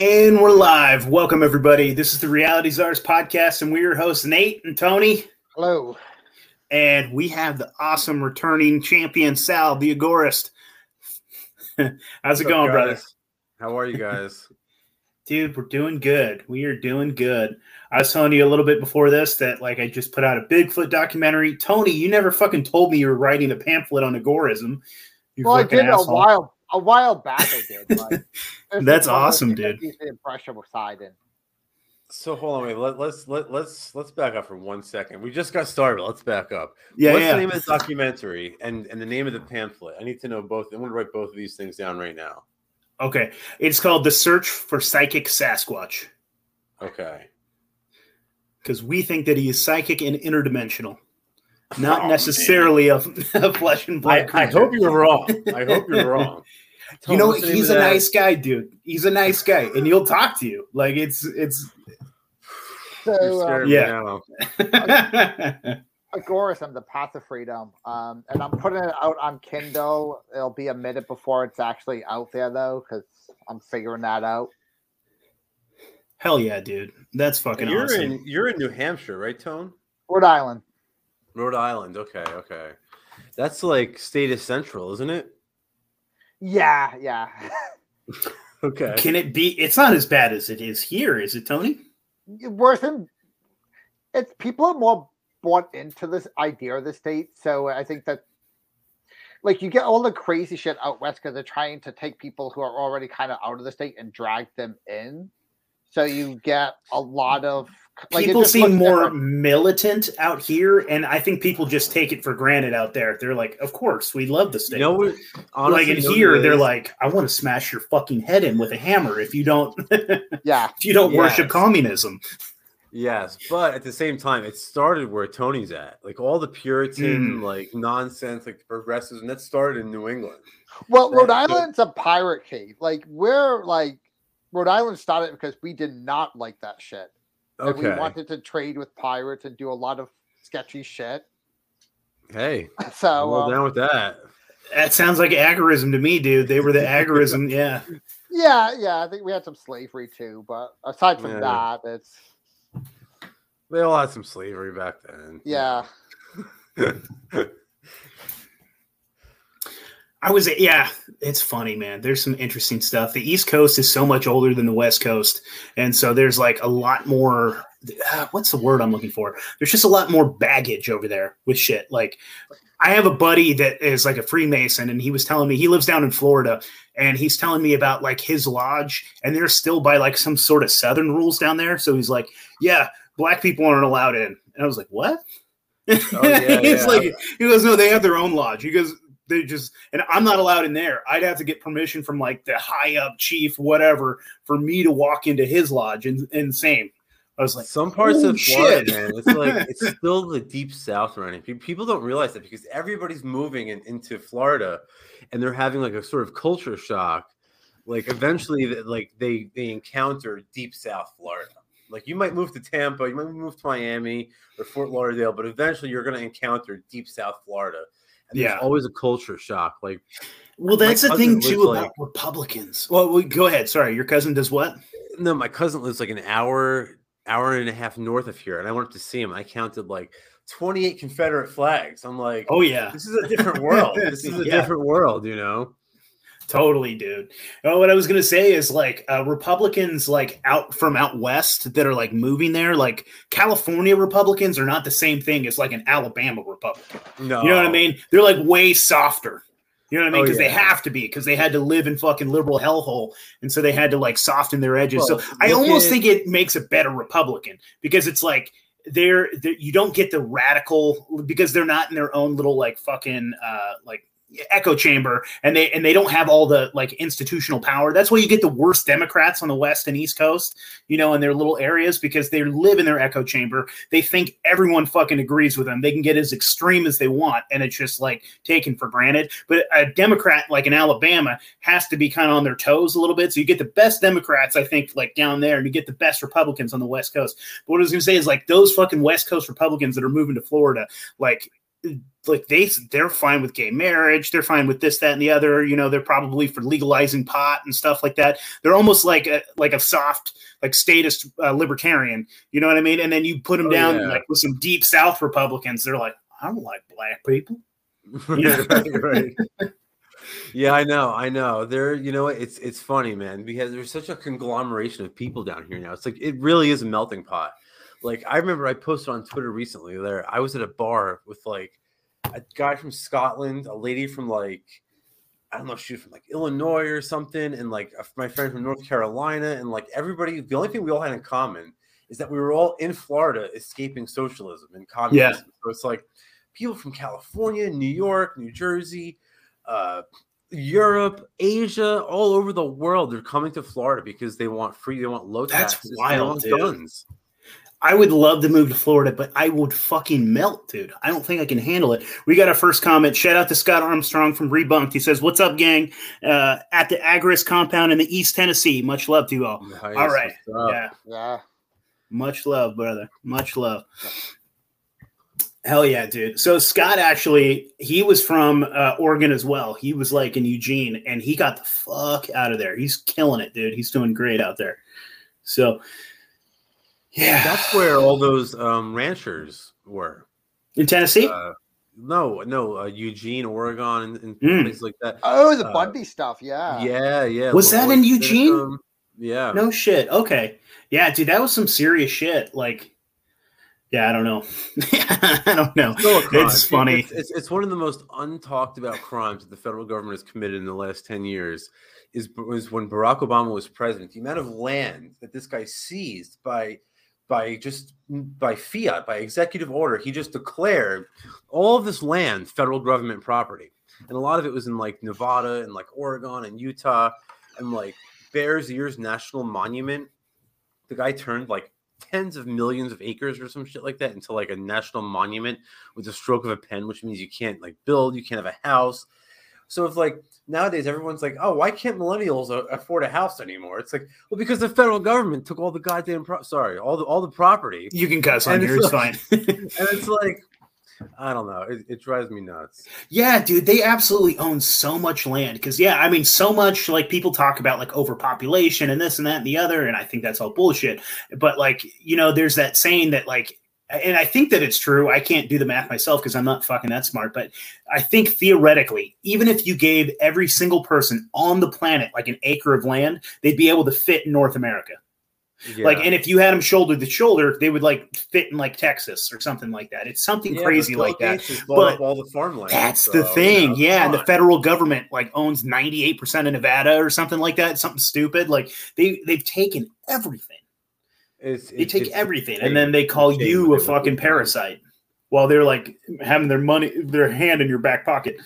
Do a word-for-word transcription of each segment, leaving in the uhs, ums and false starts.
And we're live. Welcome, everybody. This is the Reality Czars podcast, and we're your hosts, Nate and Tony. Hello. And we have the awesome returning champion, Sal, the Agorist. How's it going, brother? How are you guys? Dude, we're doing good. We are doing good. I was telling you a little bit before this that, like, I just put out a Bigfoot documentary. Tony, you never fucking told me you were writing a pamphlet on Agorism. You well, I did asshole. a while A while back, I did. Like, that's awesome, dude. The impressionable side in. So hold on, wait. Let, let's let, let's let's back up for one second. We just got started. Let's back up. Yeah, What's yeah. the name of the documentary and, and the name of the pamphlet? I need to know both. I want to write both of these things down right now. Okay, it's called "The Search for Psychic Sasquatch." Okay, because we think that he is psychic and interdimensional. Not oh, necessarily a, a flesh and blood creature. I, I hope you're wrong. I hope you're wrong. You know, he's a that. nice guy, dude. He's a nice guy, and he'll talk to you. Like it's it's. So um, yeah, Agorism, the Path of Freedom, um, and I'm putting it out on Kindle. It'll be a minute before it's actually out there, though, because I'm figuring that out. Hell yeah, dude! That's fucking you're awesome. In, you're in New Hampshire, right, Tone? Rhode Island. Rhode Island, okay, okay. That's like state is central, isn't it? Yeah, yeah. Okay. Can it be? It's not as bad as it is here, is it, Tony? Worse than it's people are more bought into this idea of the state, so I think that like you get all the crazy shit out west because they're trying to take people who are already kind of out of the state and drag them in. So you get a lot of like, people seem more different. militant out here, and I think people just take it for granted out there. They're like, "Of course, we love the state." You know what, honestly, like in no here, they're like, "I want to smash your fucking head in with a hammer if you don't, yeah, if you don't yes. worship communism." Yes, but at the same time, it started where Tony's at, like all the Puritan mm. like nonsense, like progressives, and that started in New England. Well, that, Rhode Island's so- a pirate cave. Like we're like. Rhode Island started because we did not like that shit. Okay. And we wanted to trade with pirates and do a lot of sketchy shit. Hey, so well um, down with that. That sounds like agorism to me, dude. They were the agorism, yeah. Yeah, yeah. I think we had some slavery too, but aside from yeah. that, it's they all had some slavery back then. Yeah. I was, yeah, it's funny, man. There's some interesting stuff. The East Coast is so much older than the West Coast. And so there's like a lot more, uh, what's the word I'm looking for? There's just a lot more baggage over there with shit. Like I have a buddy that is like a Freemason and he was telling me, he lives down in Florida and he's telling me about like his lodge and they're still by like some sort of Southern rules down there. So he's like, yeah, black people aren't allowed in. And I was like, what? Oh, yeah, he's yeah. like, he goes, no, they have their own lodge. He goes, they just and I'm not allowed in there. I'd have to get permission from like the high up chief, whatever, for me to walk into his lodge. And, and same, I was like, some parts of Florida, shit. man, it's like it's still the deep south running. People don't realize that because everybody's moving in, into Florida, and they're having like a sort of culture shock. Like eventually, like they they encounter deep south Florida. Like you might move to Tampa, you might move to Miami or Fort Lauderdale, but eventually you're going to encounter deep south Florida. And yeah, there's always a culture shock. Like, well, that's the thing too about like, Republicans. Well, we, go ahead. Sorry, your cousin does what? No, my cousin lives like an hour, hour and a half north of here, and I went up to see him. I counted like twenty-eight Confederate flags. I'm like, oh yeah, this is a different world. This is a yeah. different world, you know. Totally, dude. Oh, what I was gonna say is like uh, Republicans, like out from out west, that are like moving there. Like California Republicans are not the same thing as like an Alabama Republican. No, you know what I mean? They're like way softer. You know what I mean? Because oh, yeah. they have to be, because they had to live in fucking liberal hellhole, and so they had to like soften their edges. Well, so I almost it, think it makes a better Republican because it's like they're, they're you don't get the radical because they're not in their own little like fucking uh, like. echo chamber, and they and they don't have all the like institutional power. That's why you get the worst Democrats on the West and East Coast, you know, in their little areas, because they live in their echo chamber. They think everyone fucking agrees with them. They can get as extreme as they want, and it's just like taken for granted. But a Democrat like in Alabama has to be kind of on their toes a little bit. So you get the best Democrats, I think, like down there, and you get the best Republicans on the West Coast. But what I was gonna say is like those fucking West Coast Republicans that are moving to Florida, like like they they're fine with gay marriage. They're fine with this, that, and the other. You know, they're probably for legalizing pot and stuff like that. They're almost like a, like a soft, like statist uh, libertarian. You know what I mean? And then you put them oh, down yeah. like with some deep South Republicans. They're like, I don't like black people. You know? right, right. Yeah, I know. I know. There, you know, it's it's funny, man, because there's such a conglomeration of people down here now. It's like it really is a melting pot. Like I remember I posted on Twitter recently there. I was at a bar with like a guy from Scotland, a lady from like I don't know, she was from like Illinois or something, and like a, my friend from North Carolina, and like everybody. The only thing we all had in common is that we were all in Florida escaping socialism and communism. Yeah. So it's like people from California, New York, New Jersey, uh, Europe, Asia, all over the world. They're coming to Florida because they want free, they want low That's taxes. That's wild, dude. Guns. I would love to move to Florida, but I would fucking melt, dude. I don't think I can handle it. We got our first comment. Shout out to Scott Armstrong from Rebunked. He says, what's up, gang? Uh, at the Agorism compound in the East Tennessee. Much love to you all. Nice. All right. Yeah. yeah. Much love, brother. Much love. Yeah. Hell yeah, dude. So Scott actually, he was from uh, Oregon as well. He was like in Eugene, and he got the fuck out of there. He's killing it, dude. He's doing great out there. So... yeah, that's where all those um, ranchers were in Tennessee. Uh, no, no, uh, Eugene, Oregon, and, and mm. places like that. Oh, the Bundy uh, stuff. Yeah, yeah, yeah. Was that in Eugene? System. Yeah. No shit. Okay. Yeah, dude, that was some serious shit. Like, yeah, I don't know. I don't know. It's, it's funny. It's, it's, it's one of the most untalked about crimes that the federal government has committed in the last ten years. Is was when Barack Obama was president. The amount of land that this guy seized by. By just by fiat, by executive order, he just declared all of this land federal government property, and a lot of it was in like Nevada and like Oregon and Utah, and like Bears Ears National Monument. The guy turned like tens of millions of acres or some shit like that into like a national monument with a stroke of a pen, which means you can't like build, you can't have a house. So if like nowadays everyone's like, oh, why can't millennials afford a house anymore? It's like, well, because the federal government took all the goddamn pro- sorry, all the all the property. You can cuss on here, it's fine. And it's like, I don't know, it, it drives me nuts. Yeah, dude, they absolutely own so much land because yeah, I mean, so much like people talk about like overpopulation and this and that and the other, and I think that's all bullshit. But like, you know, there's that saying that like. And I think that it's true. I can't do the math myself because I'm not fucking that smart. But I think theoretically, even if you gave every single person on the planet like an acre of land, they'd be able to fit in North America. Yeah. Like, and if you had them shoulder to shoulder, they would like fit in like Texas or something like that. It's something yeah, crazy like that. But all the farmland. That's so, the thing. You know, yeah. And the federal government like owns ninety-eight percent of Nevada or something like that. Something stupid. Like they, they've taken everything. It's, they it's, take it's, everything, it's, and then they call you a fucking parasite while they're like having their money, their hand in your back pocket.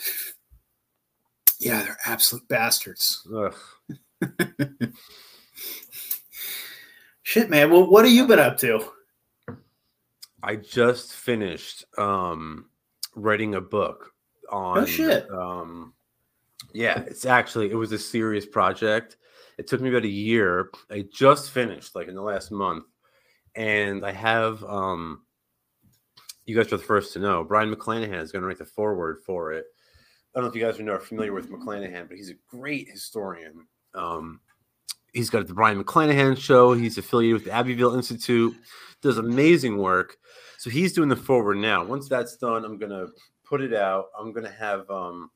Yeah, they're absolute bastards. Shit, man. Well, what have you been up to? I just finished um, writing a book on. Oh shit. Um, yeah, it's actually it was a serious project. It took me about a year. I just finished, like, in the last month. And I have, um, you guys are the first to know, Brian McClanahan is going to write the foreword for it. I don't know if you guys are familiar with McClanahan, but he's a great historian. Um, he's got the Brian McClanahan Show. He's affiliated with the Abbeville Institute. Does amazing work. So he's doing the foreword now. Once that's done, I'm going to put it out. I'm going to have... Um,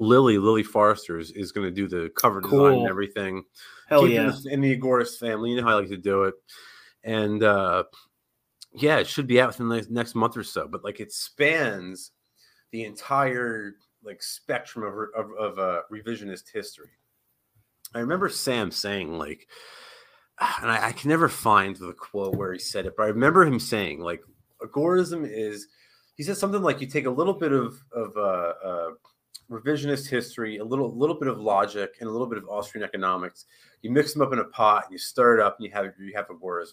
Lily, Lily Forrester is, is going to do the cover design cool. and everything. Hell Keeping yeah. The, in the Agorism family. You know how I like to do it. And uh, yeah, it should be out within the next month or so. But like it spans the entire like spectrum of, of, of uh, revisionist history. I remember Sam saying like, and I, I can never find the quote where he said it, but I remember him saying like Agorism is, he said something like you take a little bit of, of, uh, uh, revisionist history, a little little bit of logic, and a little bit of Austrian economics. You mix them up in a pot, and you stir it up, and you have you have Agorism.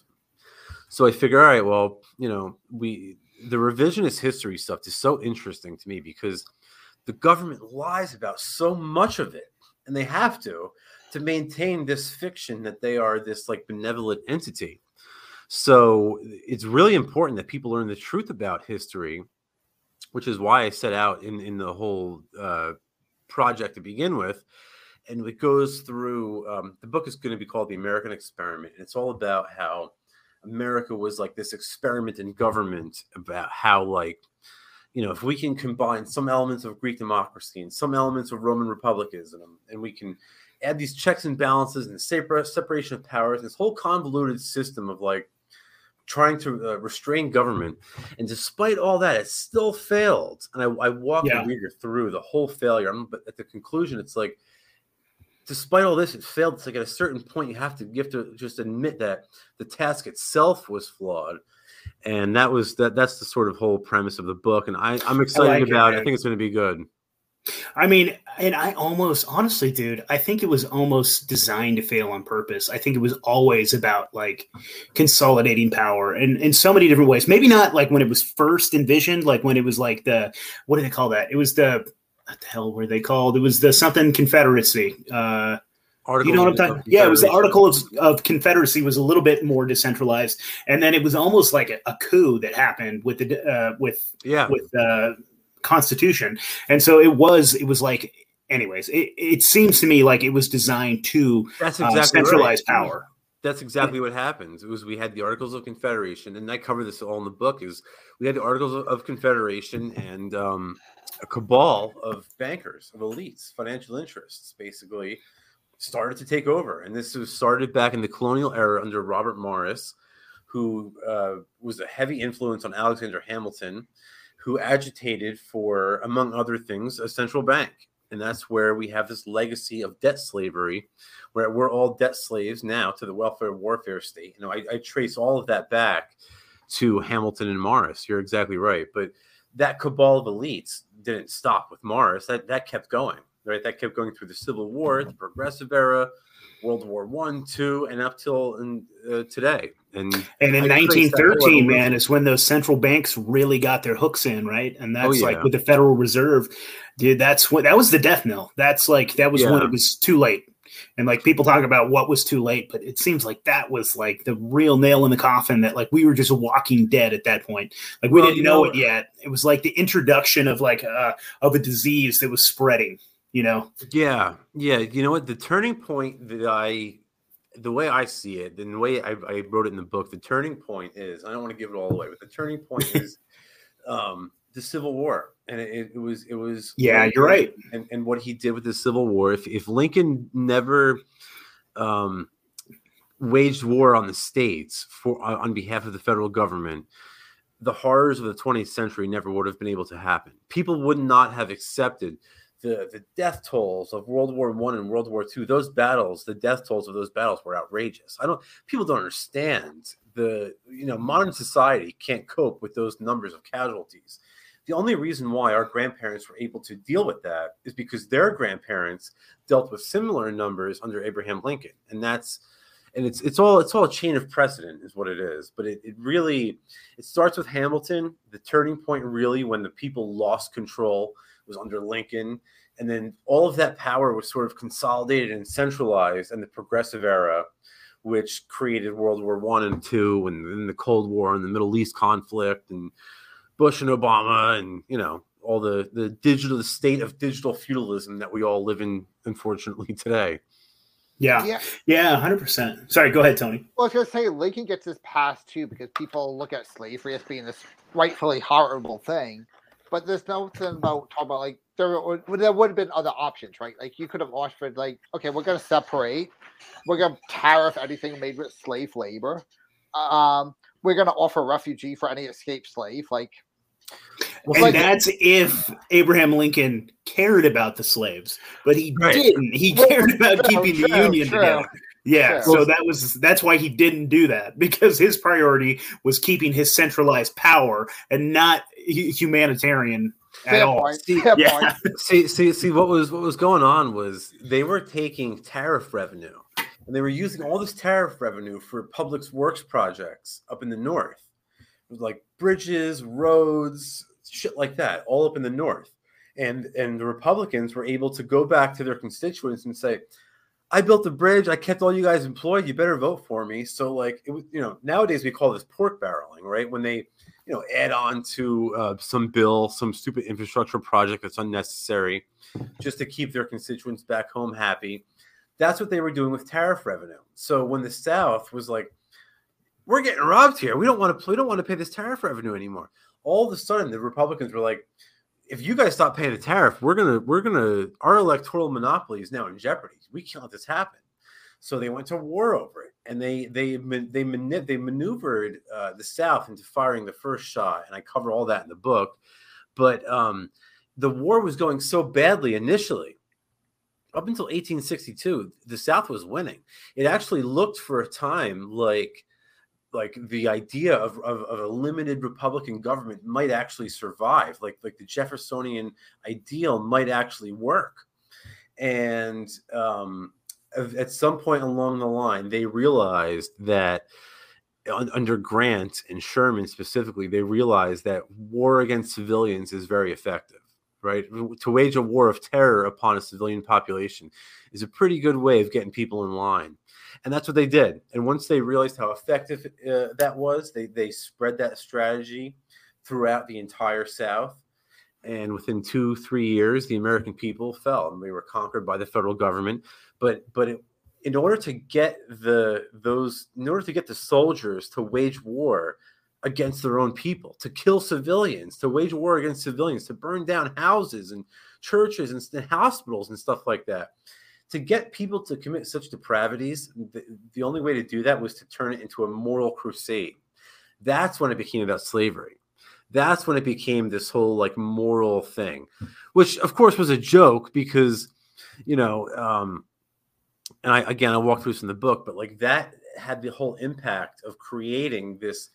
So I figure, all right, well, you know, we the revisionist history stuff is so interesting to me because the government lies about so much of it, and they have to to maintain this fiction that they are this like benevolent entity. So it's really important that people learn the truth about history which is why I set out in, in the whole uh, project to begin with. And it goes through, um, the book is going to be called The American Experiment. And it's all about how America was like this experiment in government, about how, like, you know, if we can combine some elements of Greek democracy and some elements of Roman republicanism, and we can add these checks and balances and separation of powers, this whole convoluted system of, like, trying to uh, restrain government. And despite all that, it still failed. And I, I walk yeah. the reader through the whole failure. I'm, but at the conclusion, it's like, despite all this, it failed. It's like at a certain point, you have to you have to just admit that the task itself was flawed. And that was that. That's the sort of whole premise of the book, and I, I'm excited I like about it. it. I think it's going to be good. I mean, and I almost, honestly, dude, I think it was almost designed to fail on purpose. I think it was always about, like, consolidating power and in so many different ways. Maybe not like when it was first envisioned, like when it was like the, what do they call that? It was the, what the hell were they called? It was the something Confederacy. Uh, Article you know what I'm talking? Yeah, it was the Article of, of Confederacy was a little bit more decentralized, and then it was almost like a, a coup that happened with the uh, with yeah. with the Constitution, and so it was it was like anyways. It, it seems to me like it was designed to That's exactly uh, centralize right. power. That's exactly yeah. what happens. It was we had the Articles of Confederation, and I cover this all in the book. Is we had the Articles of Confederation and um, a cabal of bankers, of elites, financial interests, basically. Started to take over, and this was started back in the colonial era under Robert Morris, who uh, was a heavy influence on Alexander Hamilton, who agitated for, among other things, a central bank. And that's where we have this legacy of debt slavery, where we're all debt slaves now to the welfare warfare state. You know, I, I trace all of that back to Hamilton and Morris. You're exactly right, but that cabal of elites didn't stop with Morris. That that kept going. Right, that kept going through the Civil War, the Progressive Era, World War One, Two, and up till and, uh, today. And and in nineteen thirteen, man, is when those central banks really got their hooks in, right? And that's oh, yeah. like with the Federal Reserve, dude. That's when that was the death knell. That's like that was yeah. when it was too late. And like people talk about what was too late, but it seems like that was like the real nail in the coffin that like we were just walking dead at that point. Like we well, didn't know, know it yet. It was like the introduction of like uh, of a disease that was spreading. You know, yeah, yeah. You know what? The turning point that I, the way I see it, and the way I, I wrote it in the book, the turning point is, I don't want to give it all away, but the turning point is um, the Civil War, and it, it was, it was. Yeah, you're right. And, and what he did with the Civil War, if if Lincoln never um, waged war on the states for on behalf of the federal government, the horrors of the twentieth century never would have been able to happen. People would not have accepted. The, the death tolls of World War One and World War Two, those battles, the death tolls of those battles were outrageous. I don't, people don't understand the, you know, modern society can't cope with those numbers of casualties. The only reason why our grandparents were able to deal with that is because their grandparents dealt with similar numbers under Abraham Lincoln. And that's, and it's, it's all, it's all a chain of precedent is what it is. But it, it really, it starts with Hamilton, the turning point really when the people lost control was under Lincoln, and then all of that power was sort of consolidated and centralized in the Progressive Era, which created World War One and Two, and then the Cold War and the Middle East conflict, and Bush and Obama, and you know all the the digital the state of digital feudalism that we all live in, unfortunately, today. Yeah, yeah, yeah, one hundred percent. Sorry, go ahead, Tony. Well, I was going to say Lincoln gets this pass too because people look at slavery as being this rightfully horrible thing. But there's nothing about talking about like there were, there would have been other options, right? Like you could have offered like, okay, we're gonna separate, we're gonna tariff anything made with slave labor, um, we're gonna offer refugee for any escaped slave, like. And like, that's if Abraham Lincoln cared about the slaves, but he right. didn't. He well, cared about true, keeping the true, union true. together. Yeah, sure. So that was that's why he didn't do that because his priority was keeping his centralized power and not humanitarian Fair at all. Point. See, yeah. see, see, see, what was what was going on was they were taking tariff revenue and they were using all this tariff revenue for public works projects up in the north, it was like bridges, roads, shit like that, all up in the north. And and the Republicans were able to go back to their constituents and say, I built the bridge. I kept all you guys employed. You better vote for me. So, like, it was, you know, nowadays we call this pork barreling, right? When they you know, add on to uh, some bill, some stupid infrastructure project that's unnecessary just to keep their constituents back home happy. That's what they were doing with tariff revenue. So when the South was like, we're getting robbed here. We don't want to, we don't want to pay this tariff revenue anymore. All of a sudden, the Republicans were like, if you guys stop paying the tariff, we're going to, we're going to, our electoral monopoly is now in jeopardy. We can't let this happen. So they went to war over it, and they they they they maneuvered uh, the South into firing the first shot, and I cover all that in the book. But um, the war was going so badly initially, up until eighteen sixty-two, the South was winning. It actually looked for a time like like the idea of, of, of a limited Republican government might actually survive, like like the Jeffersonian ideal might actually work, and um, at some point along the line, they realized that under Grant and Sherman specifically, they realized that war against civilians is very effective, right? To wage a war of terror upon a civilian population is a pretty good way of getting people in line. And that's what they did. And once they realized how effective uh, that was, they, they spread that strategy throughout the entire South. And within two, three years, the American people fell, and they were conquered by the federal government. But but it, in order to get the those in order to get the soldiers to wage war against their own people, to kill civilians, to wage war against civilians, to burn down houses and churches and, and hospitals and stuff like that, to get people to commit such depravities, the, the only way to do that was to turn it into a moral crusade. That's when it became about slavery. That's when it became this whole like moral thing, which of course was a joke because, you know, um, and I, again, I walk through this in the book, but like that had the whole impact of creating this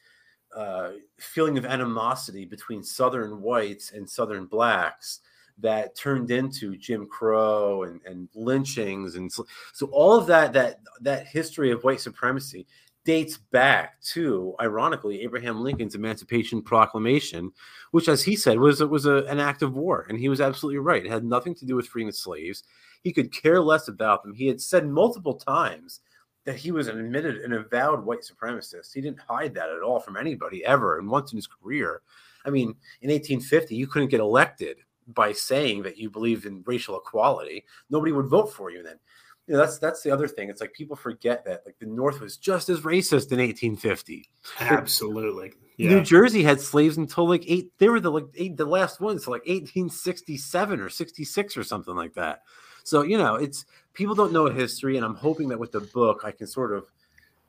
uh, feeling of animosity between Southern whites and Southern blacks that turned into Jim Crow and, and lynchings. And so, so all of that, that, that history of white supremacy dates back to, ironically, Abraham Lincoln's Emancipation Proclamation, which, as he said, was was a, an act of war. And he was absolutely right. It had nothing to do with freeing the slaves. He could care less about them. He had said multiple times that he was an admitted and avowed white supremacist. He didn't hide that at all from anybody ever. And once in his career, I mean, in eighteen fifty, you couldn't get elected by saying that you believed in racial equality. Nobody would vote for you then. You know, that's that's the other thing. It's like people forget that like the North was just as racist in eighteen fifty. Absolutely. Yeah. New Jersey had slaves until like eight. They were the like eight, the last ones to like eighteen sixty-seven or sixty-six or something like that. So you know, it's people don't know history, and I'm hoping that with the book I can sort of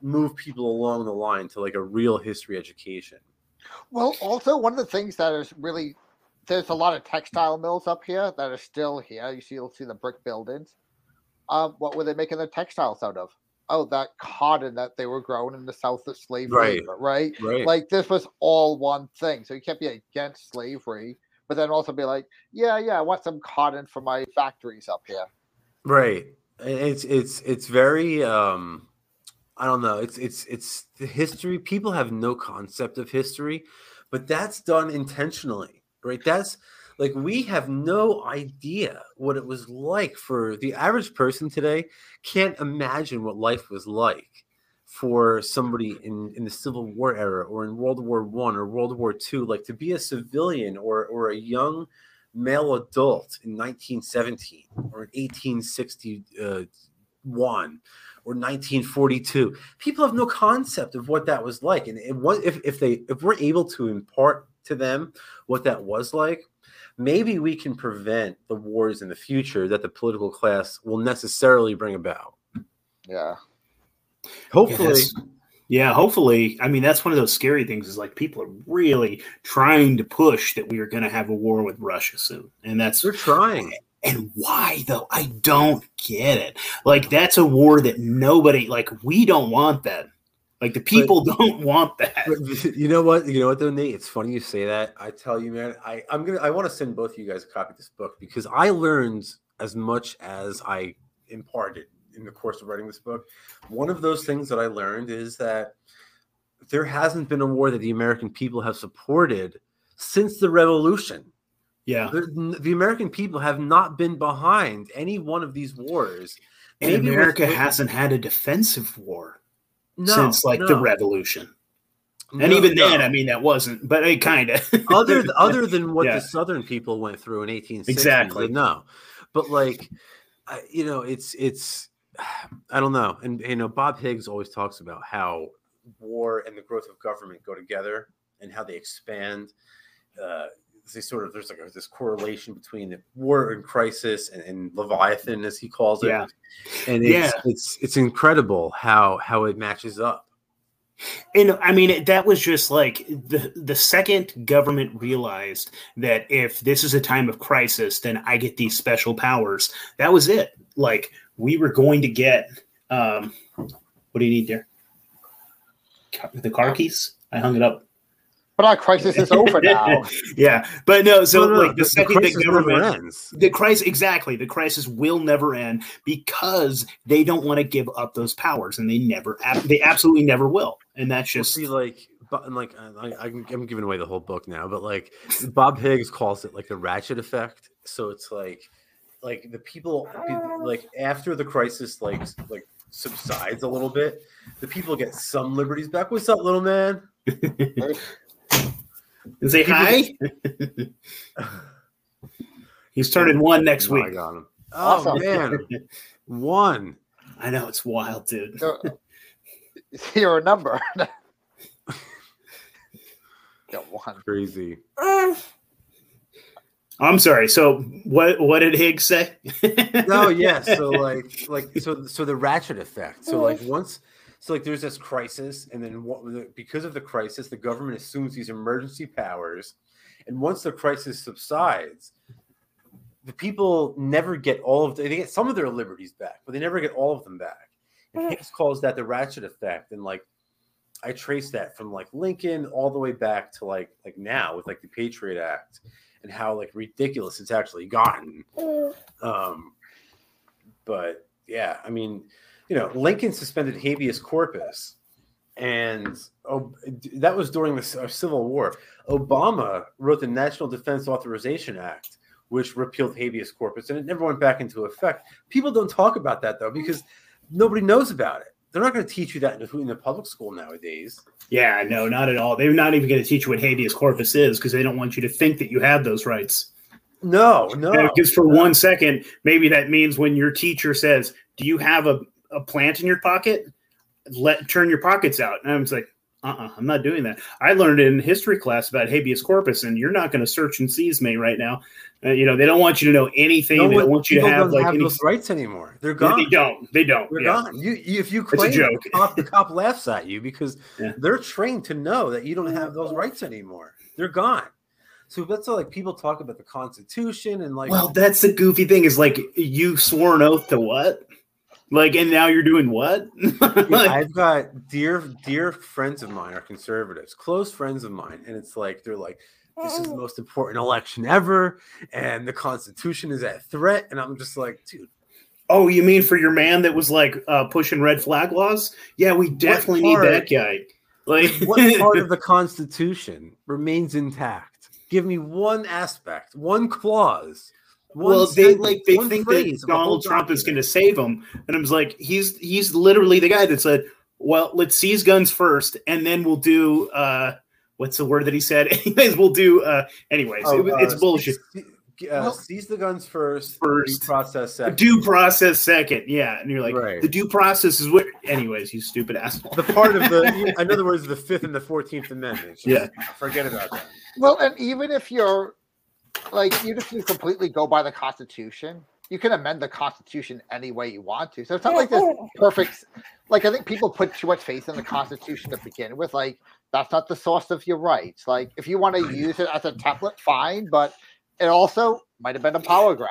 move people along the line to like a real history education. Well, also one of the things that is really there's a lot of textile mills up here that are still here. You see, you'll see the brick buildings. Um, what were they making their textiles out of? Oh, that cotton that they were growing in the South of slavery, right. Right? right? Like this was all one thing. So you can't be against slavery, but then also be like, yeah, yeah, I want some cotton for my factories up here. Right. It's it's it's very um, I don't know. It's it's it's the history. People have no concept of history, but that's done intentionally, right? That's Like we have no idea what it was like for the average person today can't imagine what life was like for somebody in, in the Civil War era or in World War One or World War Two, like to be a civilian or, or a young male adult in nineteen seventeen or in eighteen sixty-one or nineteen forty-two. People have no concept of what that was like. And it was, if, if they if we're able to impart to them what that was like, maybe we can prevent the wars in the future that the political class will necessarily bring about. Yeah. Hopefully. Yes. Yeah, hopefully. I mean, that's one of those scary things is like people are really trying to push that we are going to have a war with Russia soon. And that's they're trying. And why, though? I don't get it. Like, that's a war that nobody, like, we don't want that. Like the people but, don't want that. But you know what? You know what though, Nate? It's funny you say that. I tell you, man, I, I'm gonna I want to send both of you guys a copy of this book because I learned as much as I imparted in the course of writing this book. One of those things that I learned is that there hasn't been a war that the American people have supported since the Revolution. Yeah. There, the American people have not been behind any one of these wars. And Maybe America hasn't had a defensive war. No, since like no. the Revolution. And no, even no. then, I mean, that wasn't, but it kind of. other, other than what yeah. the Southern people went through in eighteen sixty. Exactly. No. But like, I, you know, it's, it's, I don't know. And, you know, Bob Higgs always talks about how war and the growth of government go together and how they expand. Uh, they sort of, there's like a, this correlation between the war and crisis and, and Leviathan, as he calls it. Yeah. And it's, yeah. it's, it's incredible how, how it matches up. And I mean, that was just like the, the second government realized that if this is a time of crisis, then I get these special powers. That was it. Like we were going to get, um, what do you need there? The car keys. I hung it up. But our crisis is over now. yeah. But no, so no, no, like the, the second the government ends. The crisis, exactly. The crisis will never end because they don't want to give up those powers and they never, they absolutely never will. And that's just see, like, but, like I, I'm giving away the whole book now, but like Bob Higgs calls it like the ratchet effect. So it's like, like the people, like after the crisis, like, like subsides a little bit, the people get some liberties back. What's up, little man? Say hi. He's turning one next week. Oh, him. Awesome. Oh man, one. I know it's wild, dude. You're a number. Got one. Crazy. I'm sorry. So what? What did Higgs say? No, yeah. So like, like, so, so the ratchet effect. So like once. So, like, there's this crisis, and then what, because of the crisis, the government assumes these emergency powers. And once the crisis subsides, the people never get all of – they get some of their liberties back, but they never get all of them back. And Hicks calls that the ratchet effect. And, like, I trace that from, like, Lincoln all the way back to, like, like now with, like, the Patriot Act and how, like, ridiculous it's actually gotten. Um, but, yeah, I mean – you know, Lincoln suspended habeas corpus, and oh, that was during the Civil War. Obama wrote the National Defense Authorization Act, which repealed habeas corpus, and it never went back into effect. People don't talk about that, though, because nobody knows about it. They're not going to teach you that in the public school nowadays. Yeah, no, not at all. They're not even going to teach you what habeas corpus is because they don't want you to think that you have those rights. No, no. Because for one second, maybe that means when your teacher says, do you have a – a plant in your pocket, let turn your pockets out. And I was like, uh-uh, I'm not doing that. I learned in history class about habeas corpus, and you're not going to search and seize me right now. Uh, you know, they don't want you to know anything. No, they don't want you to have, like, have any... those rights anymore. They're gone. They, they don't. They don't. They're yeah. gone. You, you, if you claim, it's a joke. The cop, the cop laughs at you because yeah. they're trained to know that you don't have those rights anymore. They're gone. So that's all, like, people talk about the Constitution and like. Well, that's the goofy thing is like you swore an oath to what? Like, and now you're doing what? Like, yeah, I've got dear, dear friends of mine are conservatives, close friends of mine. And it's like, they're like, this is the most important election ever. And the Constitution is at threat. And I'm just like, dude. Oh, you mean for your man that was like uh, pushing red flag laws? Yeah, we definitely part, need that guy. Like, what part of the Constitution remains intact? Give me one aspect, one clause. One well, they like they think that Donald Trump is going to save them, and I was like, he's he's literally the guy that said, "Well, let's seize guns first, and then we'll do uh, what's the word that he said? anyways, we'll do uh, anyways. Oh, it, uh, it's bullshit. Uh, well, seize the guns first. First due process. Second. Due process second. Yeah, and you're like, right. The due process is what. Anyways, you stupid asshole. The part of the, in other words, the Fifth and the Fourteenth Amendments. Yeah, forget about that. Well, and even if you're. Like, you just you completely go by the Constitution. You can amend the Constitution any way you want to. So it's not like this perfect – like, I think people put too much faith in the Constitution to begin with. Like, that's not the source of your rights. Like, if you want to use it as a template, fine. But it also might have been a power grab.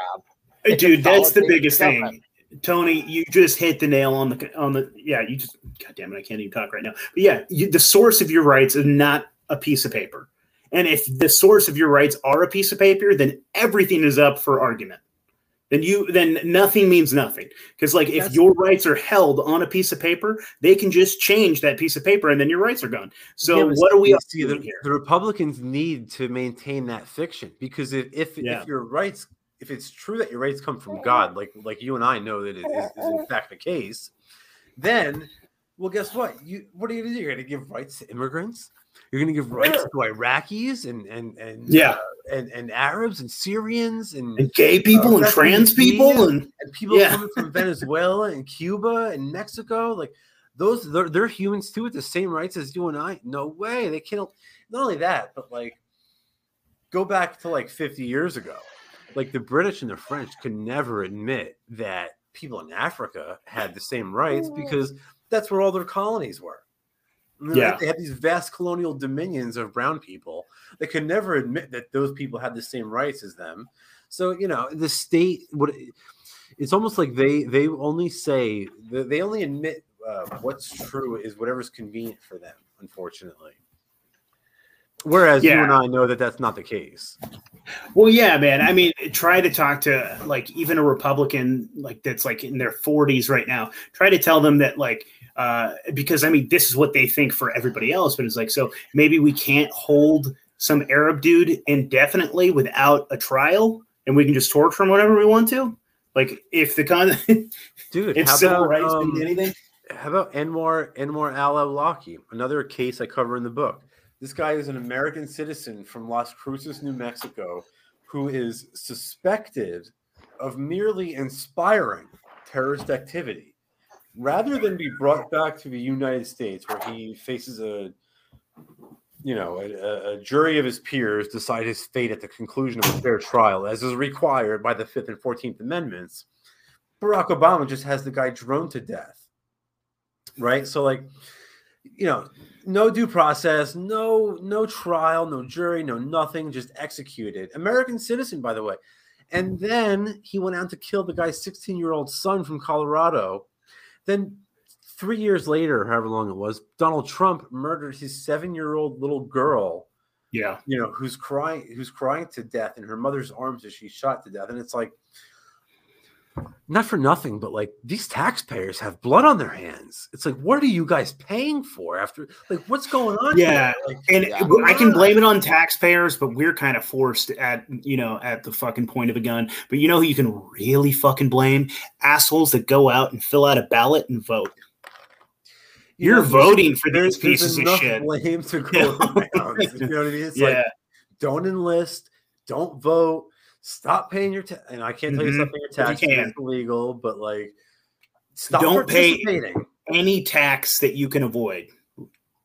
It Dude, that's the biggest government. thing. Tony, you just hit the nail on the – on the yeah, you just – God damn it, I can't even talk right now. But, yeah, you, the source of your rights is not a piece of paper. And if the source of your rights are a piece of paper, then everything is up for argument. Then you, then nothing means nothing. Because like if That's your rights are held on a piece of paper, they can just change that piece of paper, and then your rights are gone. So yeah, what are we see the, here? The Republicans need to maintain that fiction because if if, yeah. if your rights, if it's true that your rights come from God, like like you and I know that it is, is in fact the case, then well, guess what? You what are you going to do? You're going to give rights to immigrants? You're going to give rights to Iraqis and and and yeah. uh, and, and Arabs and Syrians and, and gay people uh, and trans people and, and people yeah. coming from Venezuela and Cuba and Mexico. Like those, they're, they're humans too with the same rights as you and I. No way. They can't. Not only that, but like go back to like fifty years ago. Like the British and the French could never admit that people in Africa had the same rights because that's where all their colonies were. Yeah. Like they had these vast colonial dominions of brown people. They could never admit that those people had the same rights as them. So, you know, the state would, it's almost like they, they only say, they only admit uh, what's true is whatever's convenient for them, unfortunately. Whereas yeah. you and I know that that's not the case. Well, yeah, man. I mean, try to talk to like even a Republican like that's like in their forties right now. Try to tell them that like uh, because I mean, this is what they think for everybody else. But it's like, so maybe we can't hold some Arab dude indefinitely without a trial and we can just torture him whenever we want to. Like if the con dude, if how civil about, rights um, anything. How about Enwar Enwar al-Awlaki, another case I cover in the book. This guy is an American citizen from Las Cruces, New Mexico, who is suspected of merely inspiring terrorist activity. Rather than be brought back to the United States where he faces a, you know, a, a jury of his peers decide his fate at the conclusion of a fair trial, as is required by the Fifth and Fourteenth Amendments, Barack Obama just has the guy droned to death. Right? So, like, you know, no due process, no no trial, no jury, no nothing, just executed. American citizen, by the way. And then he went out to kill the guy's sixteen-year-old son from Colorado. Then three years later, however long it was, Donald Trump murdered his seven-year-old little girl. Yeah, you know, who's crying, who's crying to death in her mother's arms as she's shot to death. And it's like, not for nothing, but like these taxpayers have blood on their hands. It's like, what are you guys paying for after? Like, what's going on? Yeah, like, and yeah, I can blame it on taxpayers, but we're kind of forced at you know at the fucking point of a gun. But you know who you can really fucking blame? Assholes that go out and fill out a ballot and vote. You You're know, voting for these pieces of shit. Blame to go around, you know what I mean? It's yeah. like, don't enlist, don't vote. Stop paying your tax, and I can't tell you mm-hmm. stop paying your tax. You can. It's illegal, but like, stop don't pay any tax that you can avoid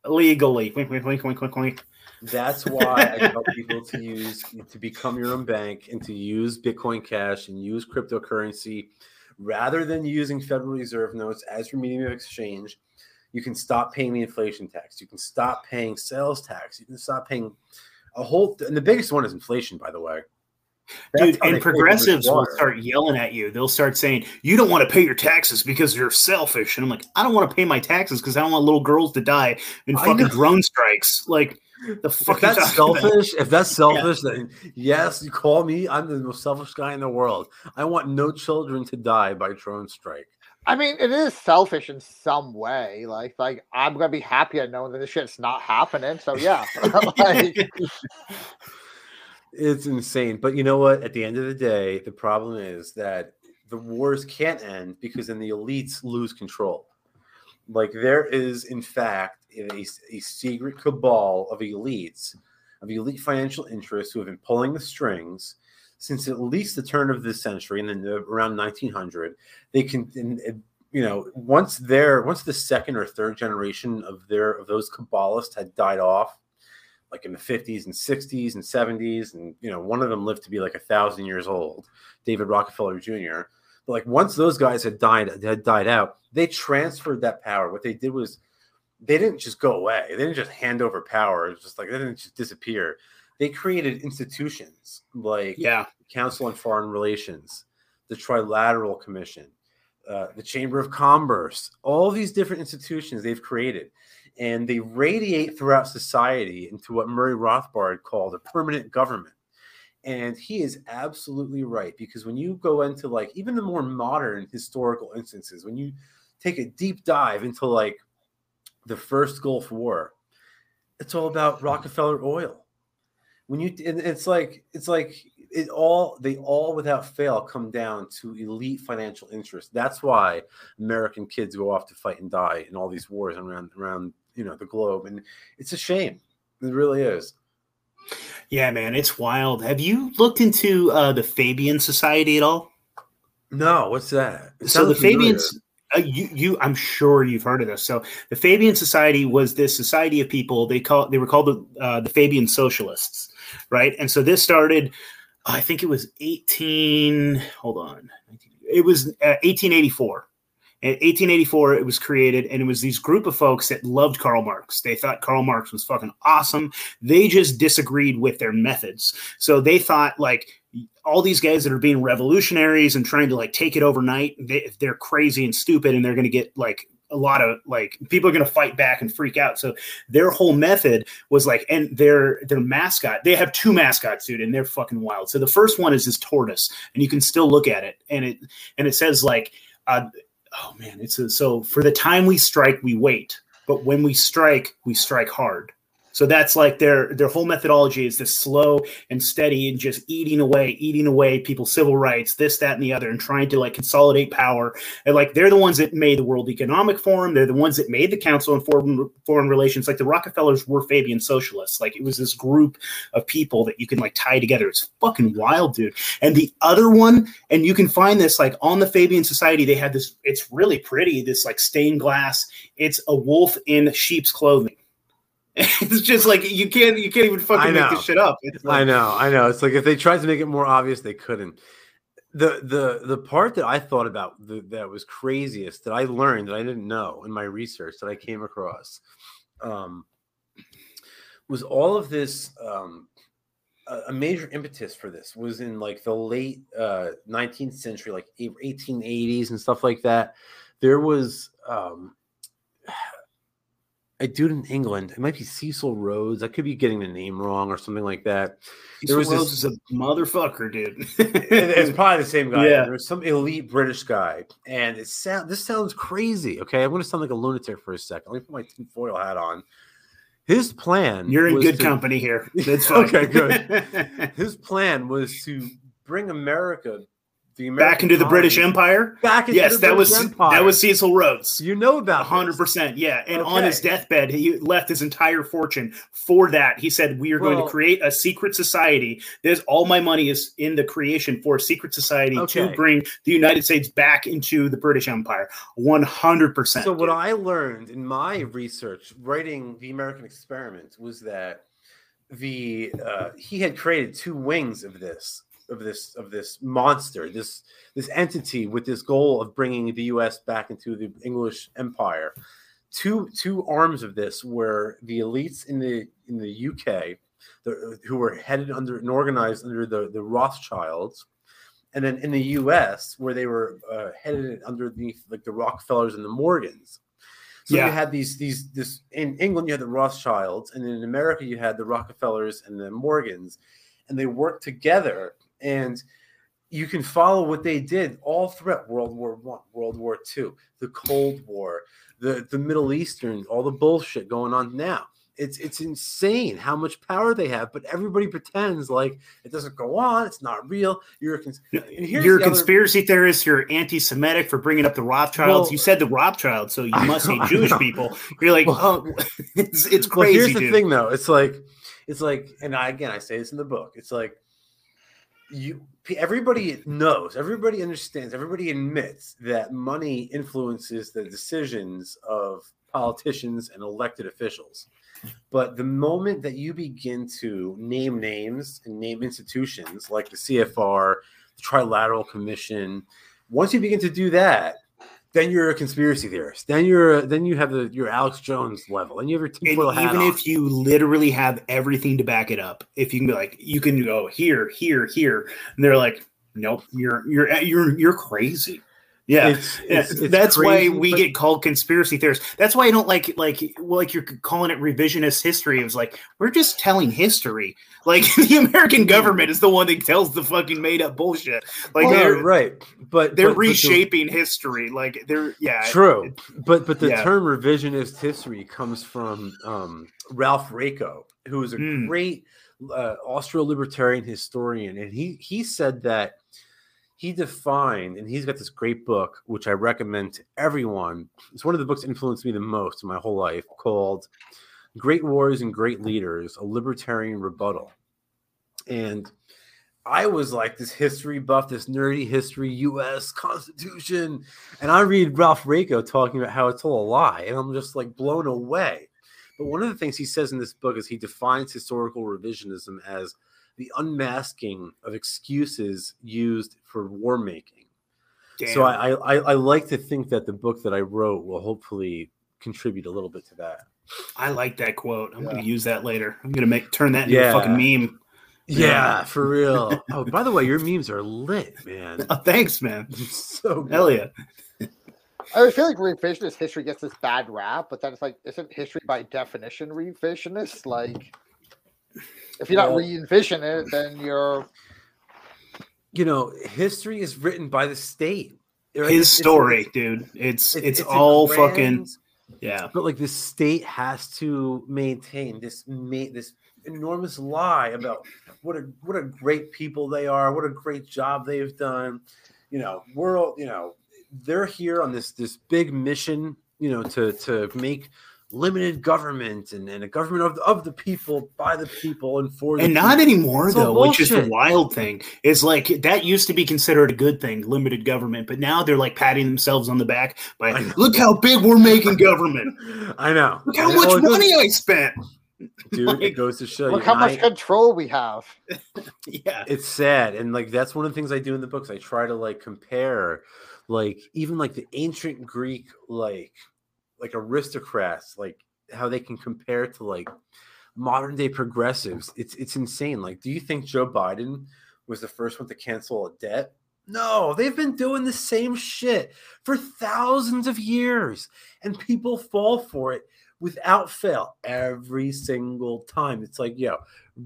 legally. Wink, wink, wink, wink, wink, wink. That's why I tell people to use to become your own bank and to use Bitcoin Cash and use cryptocurrency rather than using Federal Reserve notes as your medium of exchange. You can stop paying the inflation tax. You can stop paying sales tax. You can stop paying a whole. Th- and the biggest one is inflation, by the way. That's Dude, and progressives will start yelling at you. They'll start saying, you don't want to pay your taxes because you're selfish. And I'm like, I don't want to pay my taxes because I don't want little girls to die in fucking drone strikes. Like, the fuck if that's selfish, about? if that's selfish, yeah. then yes, you call me. I'm the most selfish guy in the world. I want no children to die by drone strike. I mean, it is selfish in some way. Like, like I'm going to be happy at knowing that this shit's not happening. So, yeah. like, It's insane. But you know what? At the end of the day, the problem is that the wars can't end because then the elites lose control. Like there is, in fact, a, a secret cabal of elites, of elite financial interests who have been pulling the strings since at least the turn of this century and then around nineteen hundred. They can, and, you know, once their, once the second or third generation of their of those cabalists had died off, like in the fifties and sixties and seventies. And, you know, one of them lived to be like a thousand years old, David Rockefeller Junior But like once those guys had died, had died out, they transferred that power. What they did was they didn't just go away. They didn't just hand over power. It was just like, they didn't just disappear. They created institutions like yeah. Council on Foreign Relations, the Trilateral Commission, uh, the Chamber of Commerce, all these different institutions they've created. And they radiate throughout society into what Murray Rothbard called a permanent government. And he is absolutely right, because when you go into like even the more modern historical instances, when you take a deep dive into like the first Gulf War, it's all about Rockefeller oil. When you and it's like it's like it all they all without fail come down to elite financial interests. That's why American kids go off to fight and die in all these wars around around. you know, the globe. And it's a shame. It really is. Yeah, man, it's wild. Have you looked into uh, the Fabian Society at all? No, what's that? It so the Fabians, uh, you, you, I'm sure you've heard of this. So the Fabian Society was this society of people. They call they were called the uh, the Fabian Socialists, right? And so this started, I think it was eighteen. Hold on, it was uh, eighteen eighty-four. In eighteen eighty-four, it was created, and it was these group of folks that loved Karl Marx. They thought Karl Marx was fucking awesome. They just disagreed with their methods. So they thought, like, all these guys that are being revolutionaries and trying to, like, take it overnight, they, they're crazy and stupid, and they're going to get, like, a lot of, like, people are going to fight back and freak out. So their whole method was, like, and their their mascot, they have two mascots, dude, and they're fucking wild. So the first one is this tortoise, and you can still look at it, and it, and it says, like, uh, oh man, it's a, so for the time we strike, we wait, but when we strike, we strike hard. So that's like their, their whole methodology is this slow and steady and just eating away, eating away people's civil rights, this, that, and the other, and trying to, like, consolidate power. And, like, they're the ones that made the World Economic Forum. They're the ones that made the Council on Foreign, Foreign Relations. Like, the Rockefellers were Fabian socialists. Like, it was this group of people that you can, like, tie together. It's fucking wild, dude. And the other one, and you can find this, like, on the Fabian Society, they had this, it's really pretty, this, like, stained glass. It's a wolf in sheep's clothing. It's just like you can't you can't even fucking make this shit up. It's like, I know, I know. It's like if they tried to make it more obvious, they couldn't. The the the part that I thought about the, that was craziest that I learned that I didn't know in my research that I came across um, was all of this. Um, a major impetus for this was in, like, the late uh, nineteenth century, like eighteen eighties and stuff like that. There was. Um, a dude in England, it might be Cecil Rhodes. I could be getting the name wrong or something like that. Cecil there was Rhodes this, is a motherfucker, dude. It's probably the same guy. Yeah. There's some elite British guy. And it sound, this sounds crazy, okay? I'm going to sound like a lunatic for a second. Let me put my tinfoil hat on. His plan You're in good to, company here. That's fine. Okay, good. His plan was to bring America The back into the British Empire? Back into yes, the that British was, Empire. Yes, that was Cecil Rhodes. You know about one hundred percent, this. Yeah. And okay. On his deathbed, he left his entire fortune for that. He said, we are well, going to create a secret society. There's all my money is in the creation for a secret society okay. to bring the United States back into the British Empire. one hundred percent. So what I learned in my research, writing The American Experiment, was that the uh, he had created two wings of this. Of this of this monster, this this entity with this goal of bringing the U S back into the English Empire. Two two arms of this were the elites in the in the U K, the, who were headed under and organized under the, the Rothschilds, and then in the U S where they were uh, headed underneath like the Rockefellers and the Morgans. So yeah. You had these these this in England you had the Rothschilds, and then in America you had the Rockefellers and the Morgans, and they worked together. And you can follow what they did all throughout World War One, World War Two, the Cold War, the, the Middle Eastern, all the bullshit going on now. It's it's insane how much power they have, but everybody pretends like it doesn't go on. It's not real. You're a, cons- and here's you're a conspiracy other- theorist. You're anti-Semitic for bringing up the Rothschilds. Well, you said the Rothschilds, so you I must know, hate Jewish people. You're like, well, oh, it's, it's crazy. Well, here's the dude. thing, though. It's like it's like, and I, again, I say this in the book. It's like. You, everybody knows, everybody understands, everybody admits that money influences the decisions of politicians and elected officials. But the moment that you begin to name names and name institutions like the C F R, the Trilateral Commission, once you begin to do that, then you're a conspiracy theorist. Then you're then you have the your Alex Jones level, and you have your tinfoil hat on. Even if you literally have everything to back it up, if you can be like, you can go here, here, here, and they're like, nope, you're you're you're you're crazy. Yeah, it's, it's, yeah. It's that's crazy, why we but... get called conspiracy theorists. That's why I don't like like well, like you're calling it revisionist history. It was like we're just telling history. Like the American government is the one that tells the fucking made up bullshit. Like well, they're right, but they're but, reshaping but the, history. Like they're yeah, true. It, but but the yeah. term revisionist history comes from um, Ralph Rako, who is a mm. great uh, Austro-libertarian historian, and he he said that. He defined, and he's got this great book, which I recommend to everyone. It's one of the books that influenced me the most in my whole life, called Great Wars and Great Leaders, a Libertarian Rebuttal. And I was like this history buff, this nerdy history, U S Constitution. And I read Ralph Rako talking about how it's all a lie. And I'm just like blown away. But one of the things he says in this book is he defines historical revisionism as the unmasking of excuses used for war making. Damn. So I, I, I like to think that the book that I wrote will hopefully contribute a little bit to that. I like that quote. I'm yeah. going to use that later. I'm going to make turn that into yeah. a fucking meme. Yeah, yeah, for real. Oh, by the way, your memes are lit, man. Oh, thanks, man. So good. Hell yeah. I feel like revisionist history gets this bad rap, but then it's like, isn't history by definition revisionist? Like, if you're not re-envision it, then you're... You know, history is written by the state. His it's, story, it's, dude. It's, it's, it's all fucking... Yeah. But, like, the state has to maintain this ma- this enormous lie about what a what a great people they are, what a great job they've done. You know, world, you know, they're here on this this big mission, you know, to to make limited government and, and a government of the, of the people, by the people, and for the and people. Not anymore, it's though, which is the wild thing. It's like that used to be considered a good thing, limited government, but now they're like patting themselves on the back by, look how big we're making government. I know. Look how it much money goes- I spent. Dude, like, it goes to show look you. Look how much I, control we have. Yeah. It's sad. And like that's one of the things I do in the books. I try to like compare like even like the ancient Greek like like aristocrats, like how they can compare to like modern day progressives. It's it's insane. Like, do you think Joe Biden was the first one to cancel a debt? No, they've been doing the same shit for thousands of years, and people fall for it without fail every single time. It's like, yo,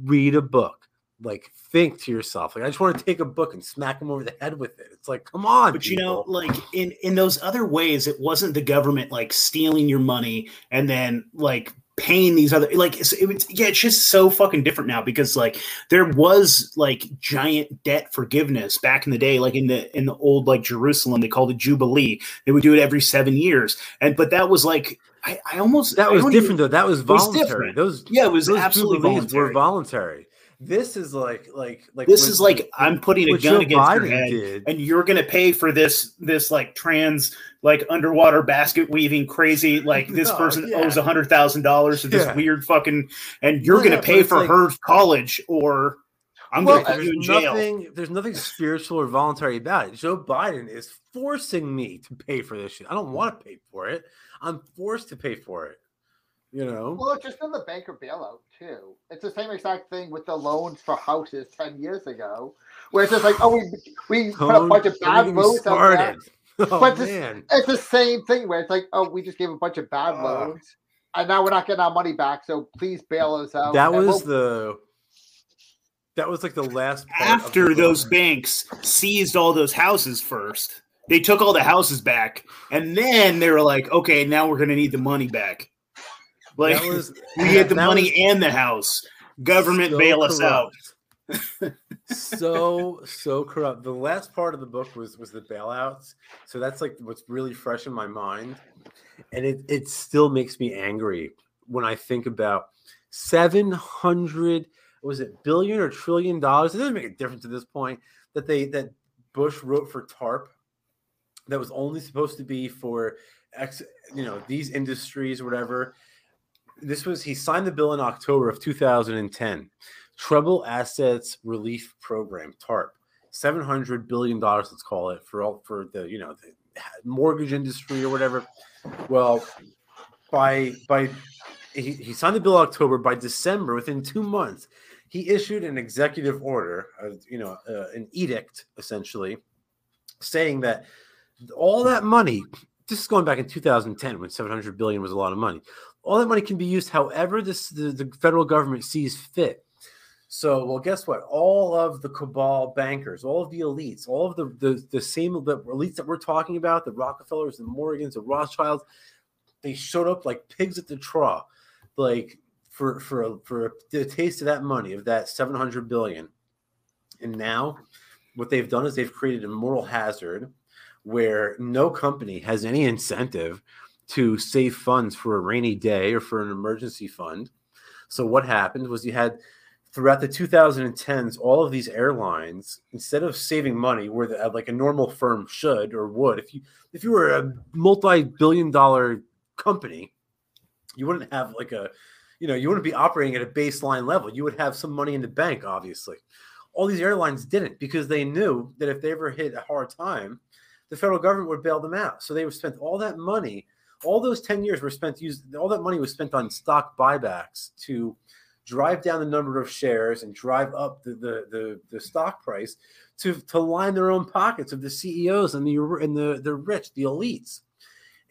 read a book. Like, think to yourself. Like, I just want to take a book and smack them over the head with it. It's like, come on. But people. You know, like in, in those other ways, it wasn't the government like stealing your money and then like paying these other like it's, it, yeah, it's just so fucking different now because like there was like giant debt forgiveness back in the day, like in the in the old like Jerusalem, they called it Jubilee. They would do it every seven years, and but that was like. I, I almost that was different even, though. That was voluntary. It was those yeah, it was those absolutely voluntary. Were voluntary. This is like like like this what, is like what, I'm putting a gun Joe against Biden your head, did. And you're gonna pay for this this like trans like underwater basket weaving crazy like this no, person yeah. owes a hundred thousand dollars to this yeah. weird fucking and you're yeah, gonna pay for like, her college or I'm well, gonna put you in jail. Nothing, there's nothing spiritual or voluntary about it. Joe Biden is forcing me to pay for this shit. I don't want to pay for it. I'm forced to pay for it, you know. Well, it's just in the banker bailout too. It's the same exact thing with the loans for houses ten years ago, where it's just like, oh, we we put a bunch of bad loans on that. Oh, but man. It's, it's the same thing where it's like, oh, we just gave a bunch of bad uh, loans, and now we're not getting our money back. So please bail us out. That was we'll- the. That was like the last part after of the those banks seized all those houses first. They took all the houses back, and then they were like, okay, now we're going to need the money back. Like, was, we had the money was, and the house. Government so bail us corrupt. Out. so, so corrupt. The last part of the book was was the bailouts. So that's like what's really fresh in my mind. And it, it still makes me angry when I think about seven hundred, was it billion or trillion dollars? It doesn't make a difference at this point that they that Bush wrote for TARP. That was only supposed to be for, ex, you know, these industries, whatever. This was, he signed the bill in October of two thousand ten. Trouble Assets Relief Program, TARP, seven hundred billion dollars, let's call it, for all, for the, you know, the mortgage industry or whatever. Well, by, by he, he signed the bill in October. By December, within two months, he issued an executive order, uh, you know, uh, an edict, essentially, saying that all that money, this is going back in two thousand ten when seven hundred billion dollars was a lot of money. All that money can be used however this the, the federal government sees fit. So, well, guess what? All of the cabal bankers, all of the elites, all of the, the, the same the elites that we're talking about, the Rockefellers, the Morgans, the Rothschilds, they showed up like pigs at the trough, like for, for, for a taste of that money, of that seven hundred billion dollars. And now what they've done is they've created a moral hazard where no company has any incentive to save funds for a rainy day or for an emergency fund. So what happened was you had throughout the two thousand tens, all of these airlines, instead of saving money where the, like a normal firm should or would, if you if you were a multi-billion dollar company, you wouldn't have like a, you know, you wouldn't be operating at a baseline level. You would have some money in the bank, obviously. All these airlines didn't because they knew that if they ever hit a hard time, the federal government would bail them out. So they would spend all that money. All those ten years were spent, used, all that money was spent on stock buybacks to drive down the number of shares and drive up the the, the, the stock price to, to line their own pockets of the C E Os and the and the, the rich, the elites.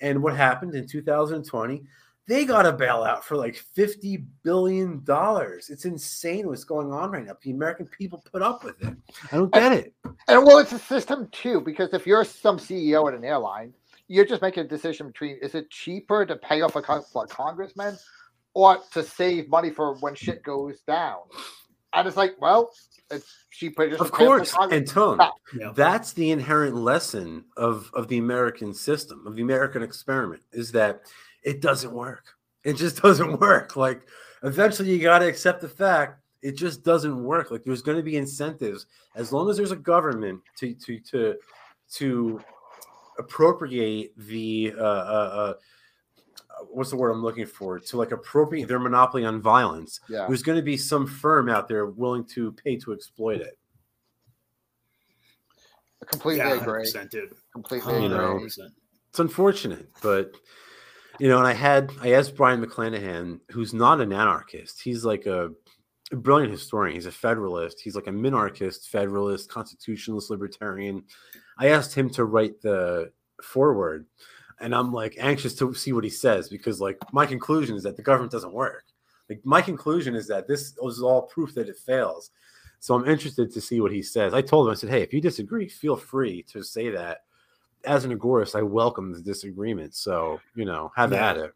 And what happened in two thousand twenty, they got a bailout for like fifty billion dollars. It's insane what's going on right now. The American people put up with it. I don't get and, it. And well, it's a system too, because if you're some C E O at an airline, you're just making a decision between, is it cheaper to pay off a congressman or to save money for when shit goes down? And it's like, well, it's cheaper just to pay off a congressman. Of course, and Tone, yeah. That's the inherent lesson of, of the American system, of the American experiment, is that it doesn't work. It just doesn't work. Like, eventually you got to accept the fact it just doesn't work. Like, there's going to be incentives. As long as there's a government to to to to – appropriate the uh, uh, uh, what's the word I'm looking for to like appropriate their monopoly on violence. Yeah. There's going to be some firm out there willing to pay to exploit it. I completely yeah, agree. Dude. Completely, you agree. Know, it's unfortunate, but you know. And I had I asked Brian McClanahan, who's not an anarchist. He's like a, a brilliant historian. He's a federalist. He's like a minarchist, federalist, constitutionalist, libertarian. I asked him to write the foreword, and I'm like anxious to see what he says because, like, my conclusion is that the government doesn't work. Like, my conclusion is that this is all proof that it fails. So I'm interested to see what he says. I told him, I said, hey, if you disagree, feel free to say that. As an agorist, I welcome the disagreement. So, you know, have yeah. at it.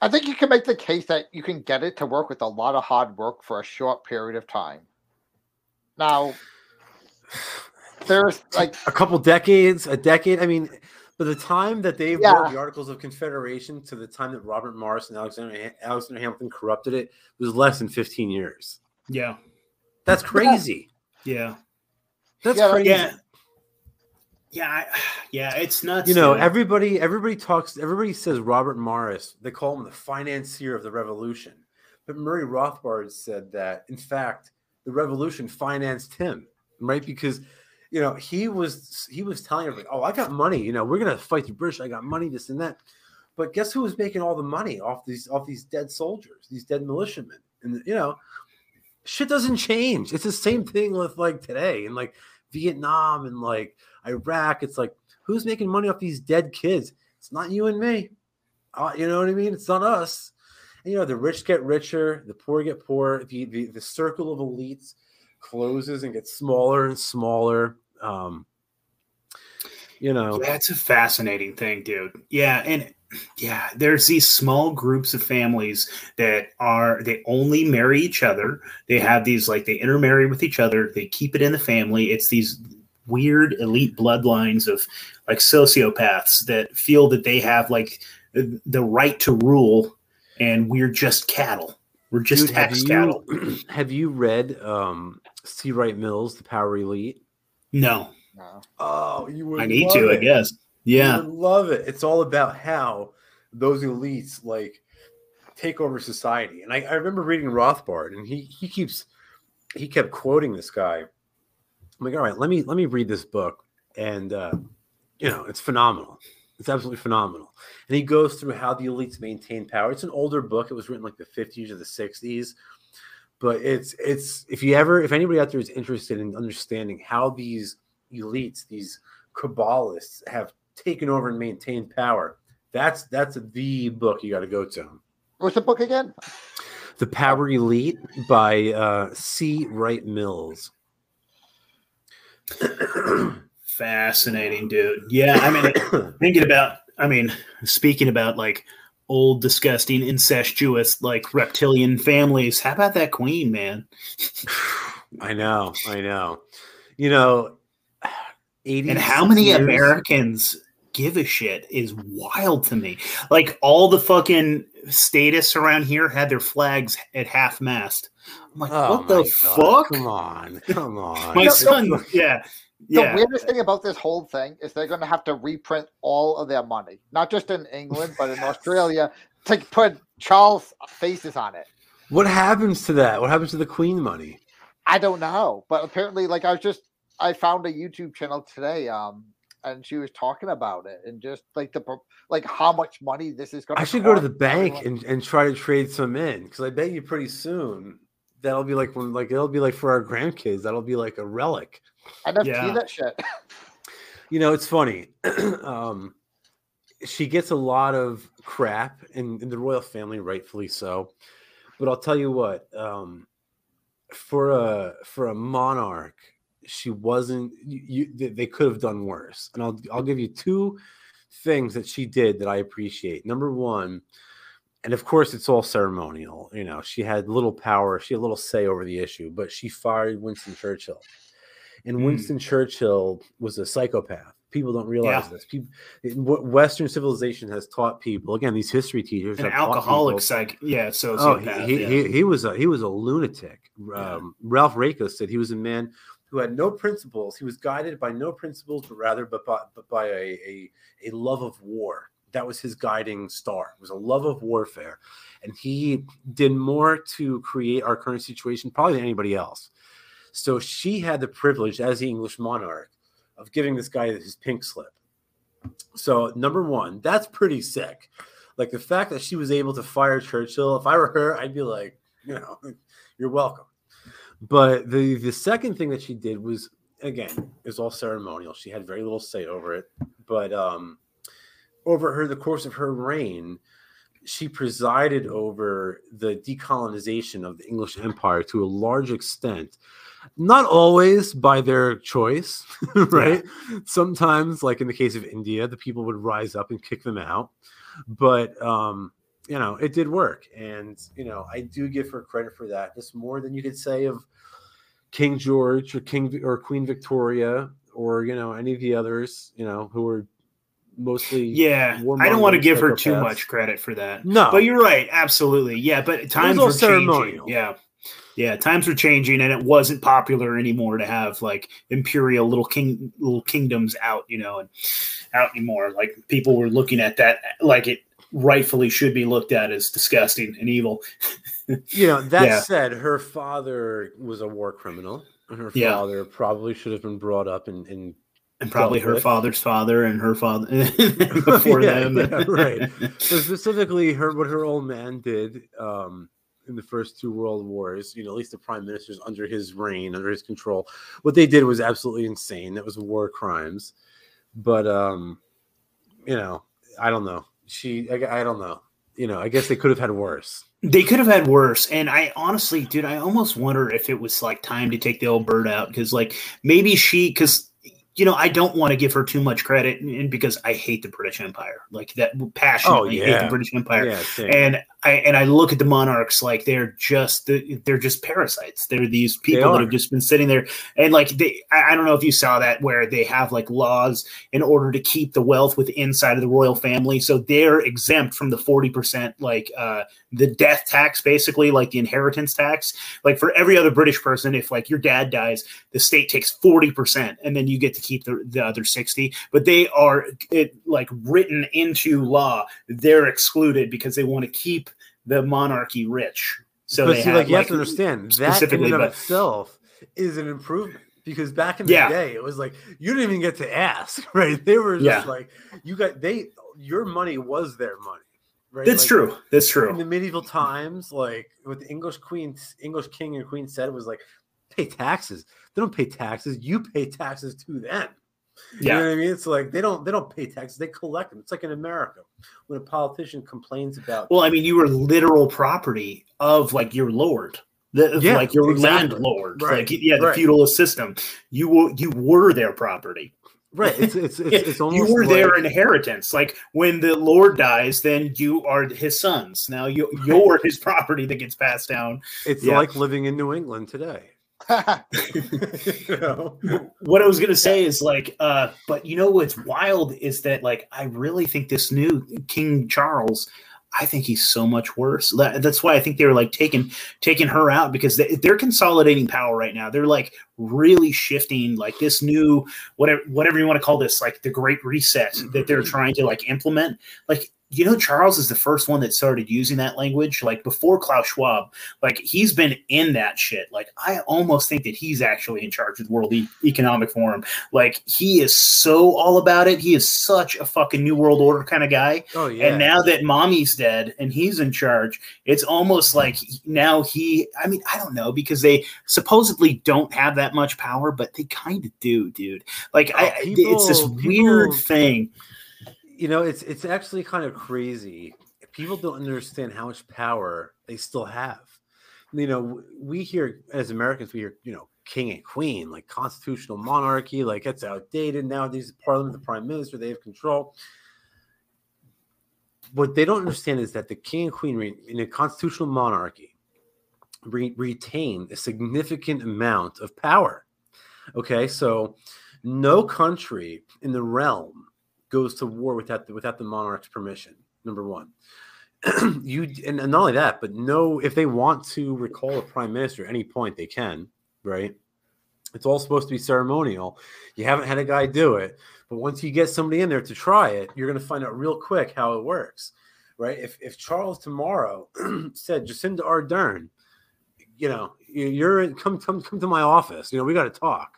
I think you can make the case that you can get it to work with a lot of hard work for a short period of time. Now, there's like a couple decades, a decade. I mean, by the time that they yeah. wrote the Articles of Confederation to the time that Robert Morris and Alexander Alexander Hamilton corrupted it, it was less than fifteen years. Yeah, that's crazy. Yeah, that's yeah, crazy. Yeah, yeah, yeah, it's nuts. You know, dude. everybody, everybody talks. Everybody says Robert Morris. They call him the financier of the revolution. But Murray Rothbard said that, in fact, the revolution financed him, right? Because you know, he was he was telling everybody, oh, I got money. You know, we're gonna fight the British. I got money, this and that. But guess who was making all the money off these off these dead soldiers, these dead militiamen? And you know, shit doesn't change. It's the same thing with like today and like Vietnam and like Iraq. It's like, who's making money off these dead kids? It's not you and me. Uh, you know what I mean? It's not us. And you know, the rich get richer, the poor get poorer. The the, the circle of elites closes and gets smaller and smaller. Um, you know, that's a fascinating thing, dude. Yeah. And yeah, there's these small groups of families that are, they only marry each other. They have these, like, they intermarry with each other. They keep it in the family. It's these weird elite bloodlines of like sociopaths that feel that they have like the right to rule. And we're just cattle. We're just dude, tax have cattle. You, have you read um, C. Wright Mills, The Power Elite? No. no. Oh, you would. I need love to, it. I guess. Yeah, you would love it. It's all about how those elites like take over society. And I, I remember reading Rothbard, and he he keeps he kept quoting this guy. I'm like, all right, let me let me read this book, and uh, you know, it's phenomenal. It's absolutely phenomenal. And he goes through how the elites maintain power. It's an older book. It was written like the fifties or the sixties. But it's it's if you ever if anybody out there is interested in understanding how these elites, these cabalists, have taken over and maintained power, that's that's the book you got to go to. What's the book again? The Power Elite by uh, C. Wright Mills. Fascinating, dude. Yeah, I mean, thinking about, I mean, speaking about like old, disgusting, incestuous, like reptilian families. How about that queen, man? I know, I know. You know, eighty and how many years? Americans give a shit is wild to me. Like, all the fucking statists around here had their flags at half mast. I'm like, oh, what the God. fuck? Come on, come on. My son, yeah. Yeah. The weirdest thing about this whole thing is they're going to have to reprint all of their money, not just in England, but in Australia, to put Charles faces on it. What happens to that? What happens to the Queen money? I don't know, but apparently, like, I was just, I found a YouTube channel today, um, and she was talking about it and just like the, like how much money this is going to I should cost. Go to the bank and, and try to trade some in, because I bet you pretty soon that'll be like, when, like, it'll be like for our grandkids, that'll be like a relic. I'd have yeah. to see that shit. You know, it's funny. um, she gets a lot of crap in, in the royal family, rightfully so. But I'll tell you what, um, for a for a monarch, she wasn't. You, you, they could have done worse. And I'll I'll give you two things that she did that I appreciate. Number one, and of course it's all ceremonial. You know, she had little power, she had little say over the issue, but she fired Winston Churchill. And Winston mm. Churchill was a psychopath. People don't realize yeah. this. People, Western civilization has taught people. Again, these history teachers. An alcoholic psych. Yeah. So oh, he, yeah. he he was a he was a lunatic. Yeah. Um, Ralph Rako said he was a man who had no principles. He was guided by no principles, but rather but by but by a a, a love of war. That was his guiding star. It was a love of warfare, and he did more to create our current situation probably than anybody else. So she had the privilege, as the English monarch, of giving this guy his pink slip. So, number one, that's pretty sick. Like, the fact that she was able to fire Churchill, if I were her, I'd be like, you know, you're welcome. But the, the second thing that she did was, again, it's all ceremonial. She had very little say over it. But um, over her, the course of her reign, she presided over the decolonization of the English Empire to a large extent. Not always by their choice, right? Yeah. Sometimes, like in the case of India, the people would rise up and kick them out. But, um, you know, it did work. And, you know, I do give her credit for that. It's more than you could say of King George or King or Queen Victoria or, you know, any of the others, you know, who were mostly. Yeah, I don't want to give her too much credit for that. No. But you're right. Absolutely. Yeah, but times were ceremonial. Yeah. Yeah, times were changing, and it wasn't popular anymore to have like imperial little king, little kingdoms out, you know, and out anymore. Like, people were looking at that like it rightfully should be looked at as disgusting and evil. You know, that yeah. said, her father was a war criminal, and her yeah. father probably should have been brought up in, in and probably her father's father and her father before yeah, them. Yeah, right. So specifically, her what her old man did. Um, in the first two world wars, you know, at least the prime ministers under his reign, under his control, what they did was absolutely insane. That was war crimes. But, um, you know, I don't know. She, I, I don't know. You know, I guess they could have had worse. They could have had worse. And I honestly, dude, I almost wonder if it was like time to take the old bird out. Cause like maybe she, cause you know, I don't want to give her too much credit, and because I hate the British Empire, like that passionately oh, yeah. hate the British Empire. Yeah, and I and I look at the monarchs like they're just they're just parasites. They're these people they that have just been sitting there, and like they, I don't know if you saw that where they have like laws in order to keep the wealth within inside of the royal family, so they're exempt from the forty percent, like uh, the death tax, basically, like the inheritance tax. Like for every other British person, if like your dad dies, the state takes forty percent, and then you get to keep the, the other sixty, but they are it, like written into law. They're excluded because they want to keep the monarchy rich. So but they see, have, like, you like, have to understand that in and of but, itself is an improvement, because back in the yeah. day, it was like, you didn't even get to ask, right? They were just yeah. like, you got, they, your money was their money. Right? That's like, true. That's true. In the medieval times, like what the English queen, English king and queen said was like, pay taxes. They don't pay taxes. You pay taxes to them. You yeah. know what I mean? It's like they don't they don't pay taxes. They collect them. It's like in America when a politician complains about. Well, I mean, you were literal property of like your lord, the, yeah, like your exactly. landlord, right. like yeah, the right. feudalist system. You were you were their property. Right. It's it's it's, it's almost you were like their inheritance. Like when the lord dies, then you are his sons. Now you you're his property that gets passed down. It's yeah. like living in New England today. You know? What I was going to say is like, uh, but you know what's wild is that like, I really think this new King Charles, I think he's so much worse. That's why I think they're like taking taking her out, because they, they're consolidating power right now. They're like really shifting like this new whatever whatever you want to call this, like the Great Reset that they're trying to like implement. Like, you know, Charles is the first one that started using that language, like before Klaus Schwab. Like, he's been in that shit. Like, I almost think that he's actually in charge of the World e- Economic Forum. Like, he is so all about it. He is such a fucking New World Order kind of guy. Oh, yeah. And now that mommy's dead and he's in charge, it's almost like now he, I mean, I don't know, because they supposedly don't have that much power, but they kind of do, dude. Like, oh, I, people, it's this people. weird thing. You know, it's it's actually kind of crazy. People don't understand how much power they still have. You know, we hear, as Americans, we hear, you know, king and queen, like constitutional monarchy, like it's outdated nowadays. The parliament, the prime minister, they have control. What they don't understand is that the king and queen re- in a constitutional monarchy re- retain a significant amount of power. Okay, so no country in the realm goes to war without the, without the monarch's permission. Number one, you and, and not only that, but no, if they want to recall a prime minister at any point, they can. Right? It's all supposed to be ceremonial. You haven't had a guy do it, but once you get somebody in there to try it, you're going to find out real quick how it works. Right? If if Charles tomorrow said, Jacinda Ardern, you know, you're in, come come come to my office. You know, we got to talk.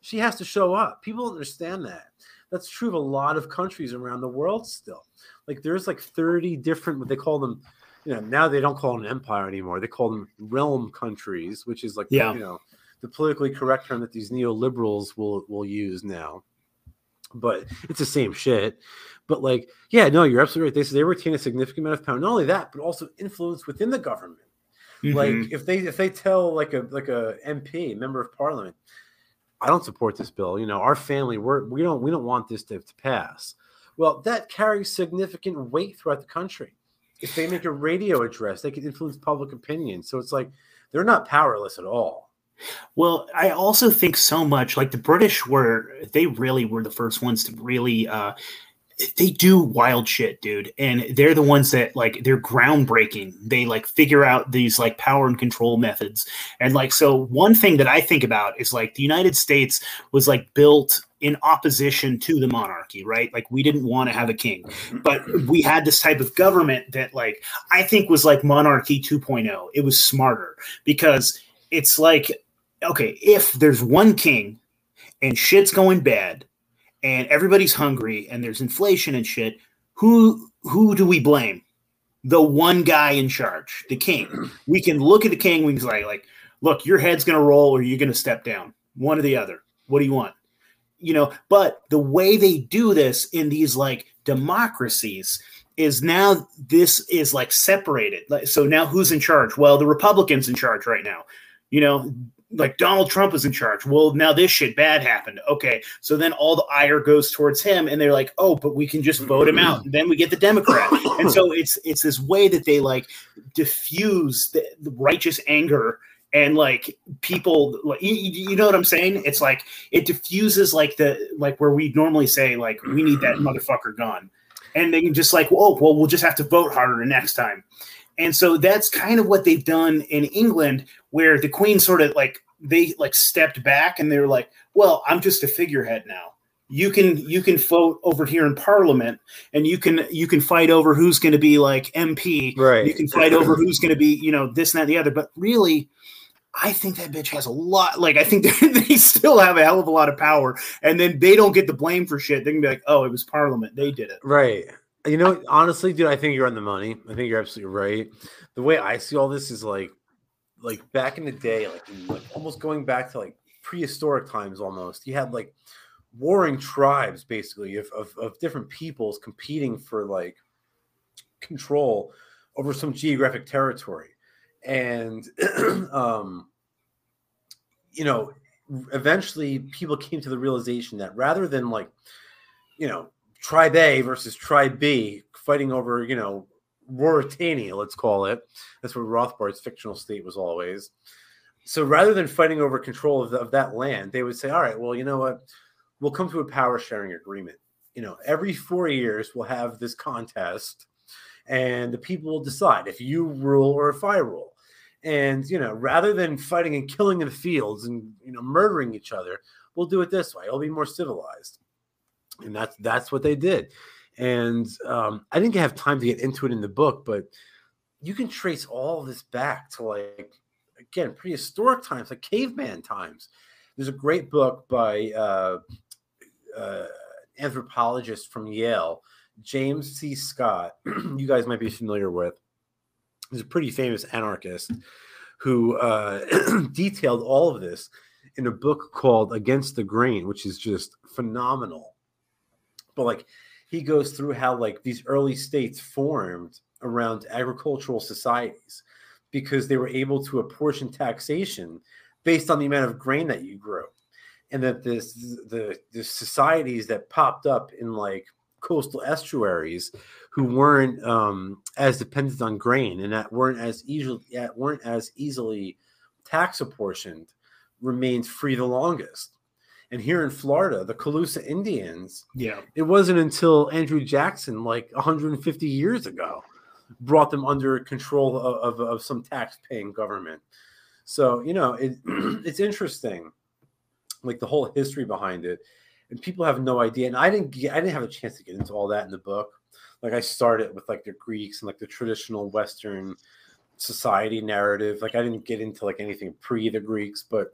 She has to show up. People don't understand that. That's true of a lot of countries around the world still. Like, there's like thirty different, what they call them, you know, now they don't call them an empire anymore. They call them realm countries, which is like, yeah. you know, the politically correct term that these neoliberals will, will use now. But it's the same shit. But like, yeah, no, you're absolutely right. They, they retain a significant amount of power. Not only that, but also influence within the government. Mm-hmm. Like if they if they tell like a like a M P, member of parliament, I don't support this bill. You know, our family, we're, we don't we don't want this to, to pass. Well, that carries significant weight throughout the country. If they make a radio address, they can influence public opinion. So it's like they're not powerless at all. Well, I also think so much like the British were, they really were the first ones to really uh, they do wild shit, dude. And they're the ones that like, they're groundbreaking. They like figure out these like power and control methods. And like, so one thing that I think about is like the United States was like built in opposition to the monarchy, right? Like we didn't want to have a king, but we had this type of government that like, I think was like monarchy two point oh. It was smarter because it's like, okay, if there's one king and shit's going bad, and everybody's hungry and there's inflation and shit, who who do we blame? The one guy in charge, the king. We can look at the king and we can say, like, look, your head's going to roll or you're going to step down. One or the other. What do you want? You know, but the way they do this in these, like, democracies is now this is, like, separated. So now who's in charge? Well, the Republicans in charge right now, you know. Like Donald Trump is in charge. Well, now this shit bad happened. Okay. So then all the ire goes towards him and they're like, oh, but we can just vote him out. And then we get the Democrat. And so it's, it's this way that they like diffuse the, the righteous anger and like people, like, you, you know what I'm saying? It's like, it diffuses like the, like where we normally say like, we need that motherfucker gone. And they can just like, oh, well, we'll just have to vote harder next time. And so that's kind of what they've done in England, where the Queen sort of like they like stepped back and they were like, well, I'm just a figurehead now. You can you can vote over here in Parliament and you can you can fight over who's going to be like M P. Right. You can fight over who's going to be, you know, this and that and the other. But really, I think that bitch has a lot. Like, I think they still have a hell of a lot of power. And then they don't get the blame for shit. They can be like, oh, it was Parliament. They did it. Right. You know, honestly, dude, I think you're on the money. I think you're absolutely right. The way I see all this is like, like back in the day, like, like almost going back to like prehistoric times almost, you had like warring tribes basically of, of, of different peoples competing for like control over some geographic territory. And, um, you know, eventually people came to the realization that rather than like, you know, Tribe A versus Tribe B fighting over, you know, Ruritania, let's call it. That's where Rothbard's fictional state was always. So rather than fighting over control of, the, of that land, they would say, all right, well, you know what? We'll come to a power sharing agreement. You know, every four years we'll have this contest and the people will decide if you rule or if I rule. And, you know, rather than fighting and killing in the fields and, you know, murdering each other, we'll do it this way. It'll be more civilized. And that's, that's what they did. And um, I didn't have time to get into it in the book, but you can trace all this back to, like, again, prehistoric times, like caveman times. There's a great book by uh, uh, anthropologist from Yale, James C. Scott, you guys might be familiar with. He's a pretty famous anarchist who uh, detailed all of this in a book called Against the Grain, which is just phenomenal. But, like, he goes through how, like, these early states formed around agricultural societies because they were able to apportion taxation based on the amount of grain that you grew. And that this the, the societies that popped up in, like, coastal estuaries who weren't um, as dependent on grain and that weren't as easily that weren't as easily tax apportioned remained free the longest. And here in Florida, the Calusa Indians, yeah, it wasn't until Andrew Jackson, like one hundred fifty years ago, brought them under control of, of, of some tax-paying government. So, you know, it, it's interesting, like the whole history behind it. And people have no idea. And I didn't get, I didn't have a chance to get into all that in the book. Like, I started with, like, the Greeks and, like, the traditional Western society narrative. Like, I didn't get into, like, anything pre the Greeks, but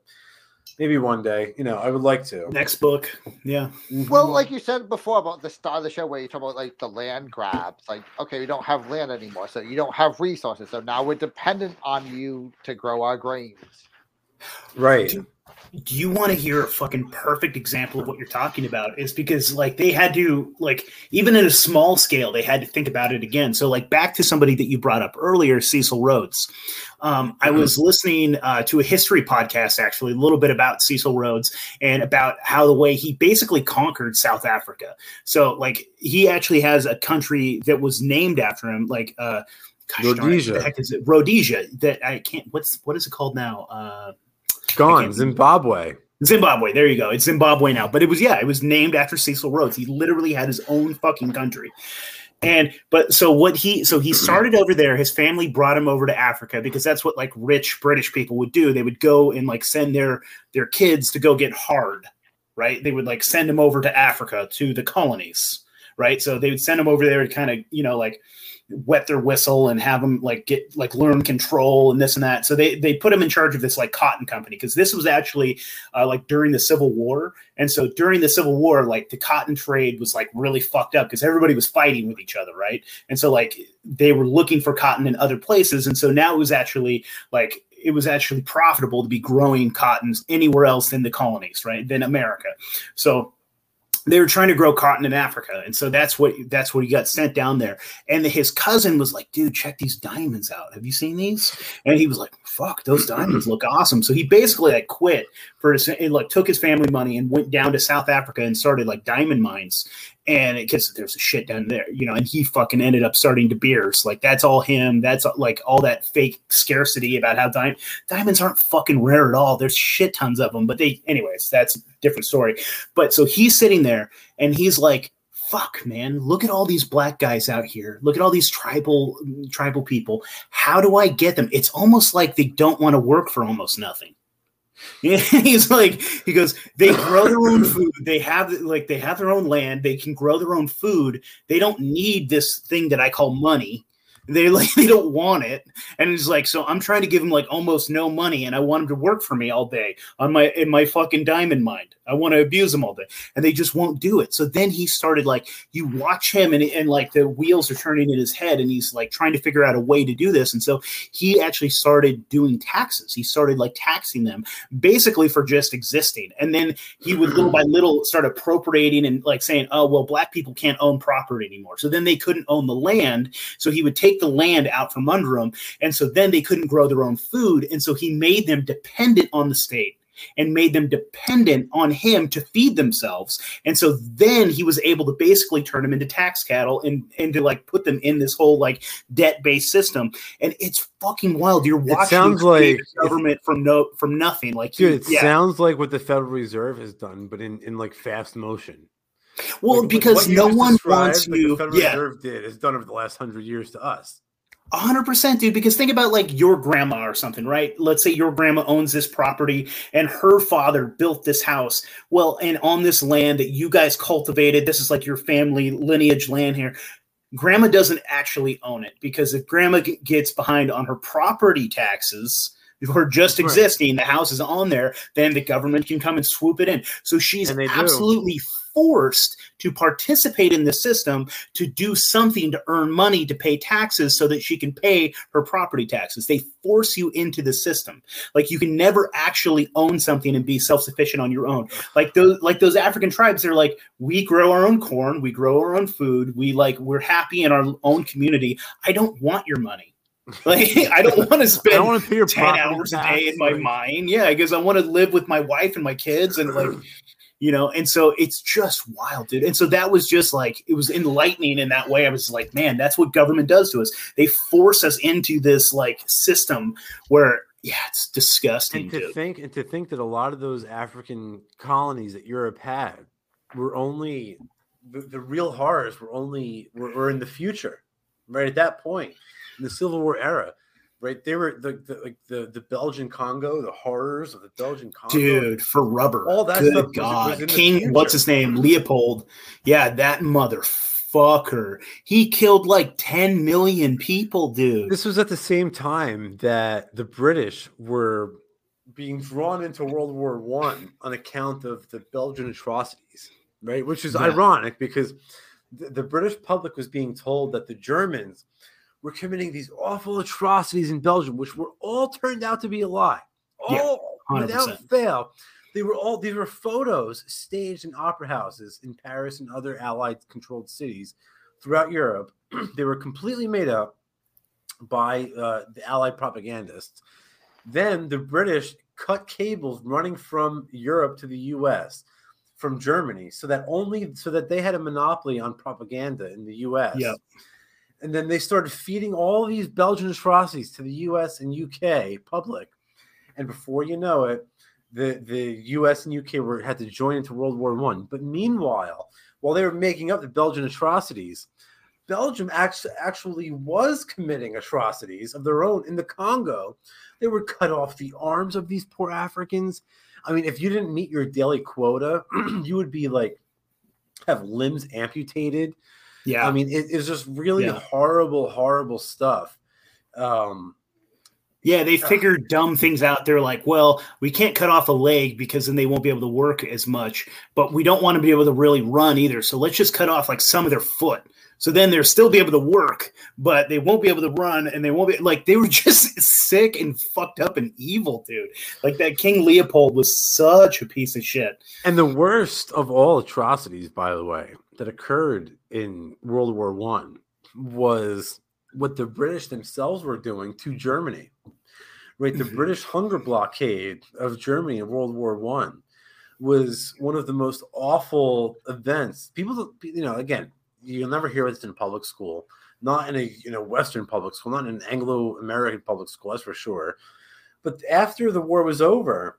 maybe one day, you know, I would like to. Next book. Yeah. Well, like you said before about the start of the show where you talk about, like, the land grabs. Like, okay, we don't have land anymore, so you don't have resources. So now we're dependent on you to grow our grains. Right. Do you want to hear a fucking perfect example of what you're talking about? It's because, like, they had to, like, even at a small scale, they had to think about it again. So, like, back to somebody that you brought up earlier, Cecil Rhodes. Um, I was listening uh, to a history podcast, actually, a little bit about Cecil Rhodes and about how the way he basically conquered South Africa. So, like, he actually has a country that was named after him, like uh, gosh, Rhodesia. Darn, what the heck is it? Rhodesia. That I can't. What's what is it called now? Uh, Gone, Zimbabwe. Zimbabwe, there you go. It's Zimbabwe now. But it was, yeah, it was named after Cecil Rhodes. He literally had his own fucking country. And, but so what he, so he started over there. His family brought him over to Africa because that's what, like, rich British people would do. They would go and, like, send their, their kids to go get hard, right? They would, like, send them over to Africa to the colonies, right? So they would send them over there to kind of, you know, like, wet their whistle and have them, like, get, like, learn control and this and that. So they, they put him in charge of this, like, cotton company, because this was actually uh, like during the Civil War. And so during the Civil War, like, the cotton trade was, like, really fucked up because everybody was fighting with each other. Right. And so, like, they were looking for cotton in other places. And so now it was actually, like, it was actually profitable to be growing cottons anywhere else than the colonies, right, than America. So they were trying to grow cotton in Africa, and so that's what that's what he got sent down there. And his cousin was like, "Dude, check these diamonds out. Have you seen these?" And he was like, "Fuck, those diamonds look awesome." So he basically, like, quit for his, and, like, took his family money and went down to South Africa and started, like, diamond mines. And it gets there's a shit down there, you know. And he fucking ended up starting De Beers. Like, that's all him. That's, like, all that fake scarcity about how di- diamonds aren't fucking rare at all. There's shit tons of them. But they, anyways, that's a different story. But so he's sitting there and he's like, "Fuck, man! Look at all these black guys out here. Look at all these tribal tribal people. How do I get them? It's almost like they don't want to work for almost nothing." Yeah, he's like, he goes, they grow their own food. They have, like, they have their own land. They can grow their own food. They don't need this thing that I call money. They, like, they don't want it. And it's like, so I'm trying to give them, like, almost no money, and I want them to work for me all day on my in my fucking diamond mine. I want to abuse them all day, and they just won't do it. So then he started, like, you watch him, and and like the wheels are turning in his head, and he's, like, trying to figure out a way to do this. And so he actually started doing taxes. He started, like, taxing them basically for just existing. And then he would little by little start appropriating and, like, saying, "Oh, well, black people can't own property anymore." So then they couldn't own the land. So he would take the land out from under them, and so then they couldn't grow their own food, and so he made them dependent on the state. and made them dependent on him to feed themselves. And so then he was able to basically turn them into tax cattle and, and to like put them in this whole like debt-based system. And it's fucking wild. You're watching the government from no from nothing. Like, dude, it yeah. sounds like what the Federal Reserve has done, but in, in like fast motion. Well, like, because no one wants like you. The Federal yeah. Reserve did has done over the last hundred years to us. A hundred percent, dude, because think about like your grandma or something, right? Let's say your grandma owns this property and her father built this house. Well, and on this land that you guys cultivated, this is like your family lineage land here. Grandma doesn't actually own it, because if grandma g- gets behind on her property taxes for just right. existing, the house is on there, then the government can come and swoop it in. So she's absolutely do. forced to participate in the system, to do something to earn money, to pay taxes so that she can pay her property taxes. They force you into the system. Like, you can never actually own something and be self-sufficient on your own. Like those, like those African tribes, they're like, we grow our own corn. We grow our own food. We like, we're happy in our own community. I don't want your money. Like, I don't want to spend I want to ten hours tax. a day in my mine. Yeah. Because I want to live with my wife and my kids and like, you know, and so it's just wild, dude. And so that was just like, it was enlightening in that way. I was like, man, that's what government does to us. They force us into this like system where, yeah, it's disgusting. And to dude. think, and to think that a lot of those African colonies that Europe had were only the, the real horrors were only were, were in the future, right at that point in the Civil War era. Right, they were the the, like the the Belgian Congo, the horrors of the Belgian Congo, dude, for rubber. All that Good stuff God, was, was King, what's his name, Leopold? Yeah, that motherfucker. He killed like ten million people, dude. This was at the same time that the British were being drawn into World War One on account of the Belgian atrocities, right? Which is yeah. ironic, because the, the British public was being told that the Germans were committing these awful atrocities in Belgium, which were all turned out to be a lie. All yeah, without fail. They were all, these were photos staged in opera houses in Paris and other Allied controlled cities throughout Europe. They were completely made up by uh, the Allied propagandists. Then the British cut cables running from Europe to the U S from Germany, so that only, so that they had a monopoly on propaganda in the U S. Yeah. And then they started feeding all these Belgian atrocities to the U S and U K public. And before you know it, the, the U S and U K were had to join into World War One. But meanwhile, while they were making up the Belgian atrocities, Belgium actually, actually was committing atrocities of their own in the Congo. They were cut off the arms of these poor Africans. I mean, if you didn't meet your daily quota, you would be like, have limbs amputated. Yeah, I mean, it, it's just really yeah. horrible, horrible stuff. Um, yeah, they figure uh, dumb things out. They're like, well, we can't cut off a leg because then they won't be able to work as much, but we don't want to be able to really run either. So let's just cut off like some of their foot. So then they'll still be able to work, but they won't be able to run, and they won't be like, they were just sick and fucked up and evil, dude. Like, that King Leopold was such a piece of shit. And the worst of all atrocities, by the way, that occurred in World War One was what the British themselves were doing to Germany, right? The British hunger blockade of Germany in World War One was one of the most awful events. People, you know, again, you'll never hear this in public school, not in a, you know, Western public school, not in an Anglo-American public school, that's for sure. But after the war was over,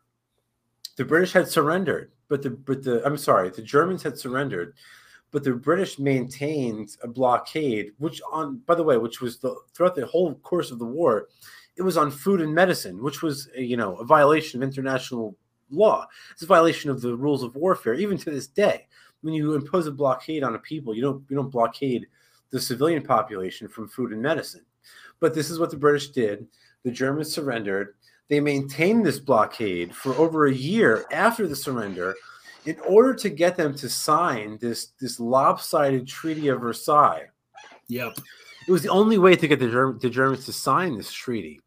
the British had surrendered, but the, but the, I'm sorry, the Germans had surrendered, but the British maintained a blockade, which on, by the way, which was the, throughout the whole course of the war, it was on food and medicine, which was, a, you know, a violation of international law. It's a violation of the rules of warfare, even to this day. When you impose a blockade on a people, you don't you don't blockade the civilian population from food and medicine. But this is what the British did. The Germans surrendered. They maintained this blockade for over a year after the surrender in order to get them to sign this, this lopsided Treaty of Versailles. Yep. It was the only way to get the, Germ- the Germans to sign this treaty.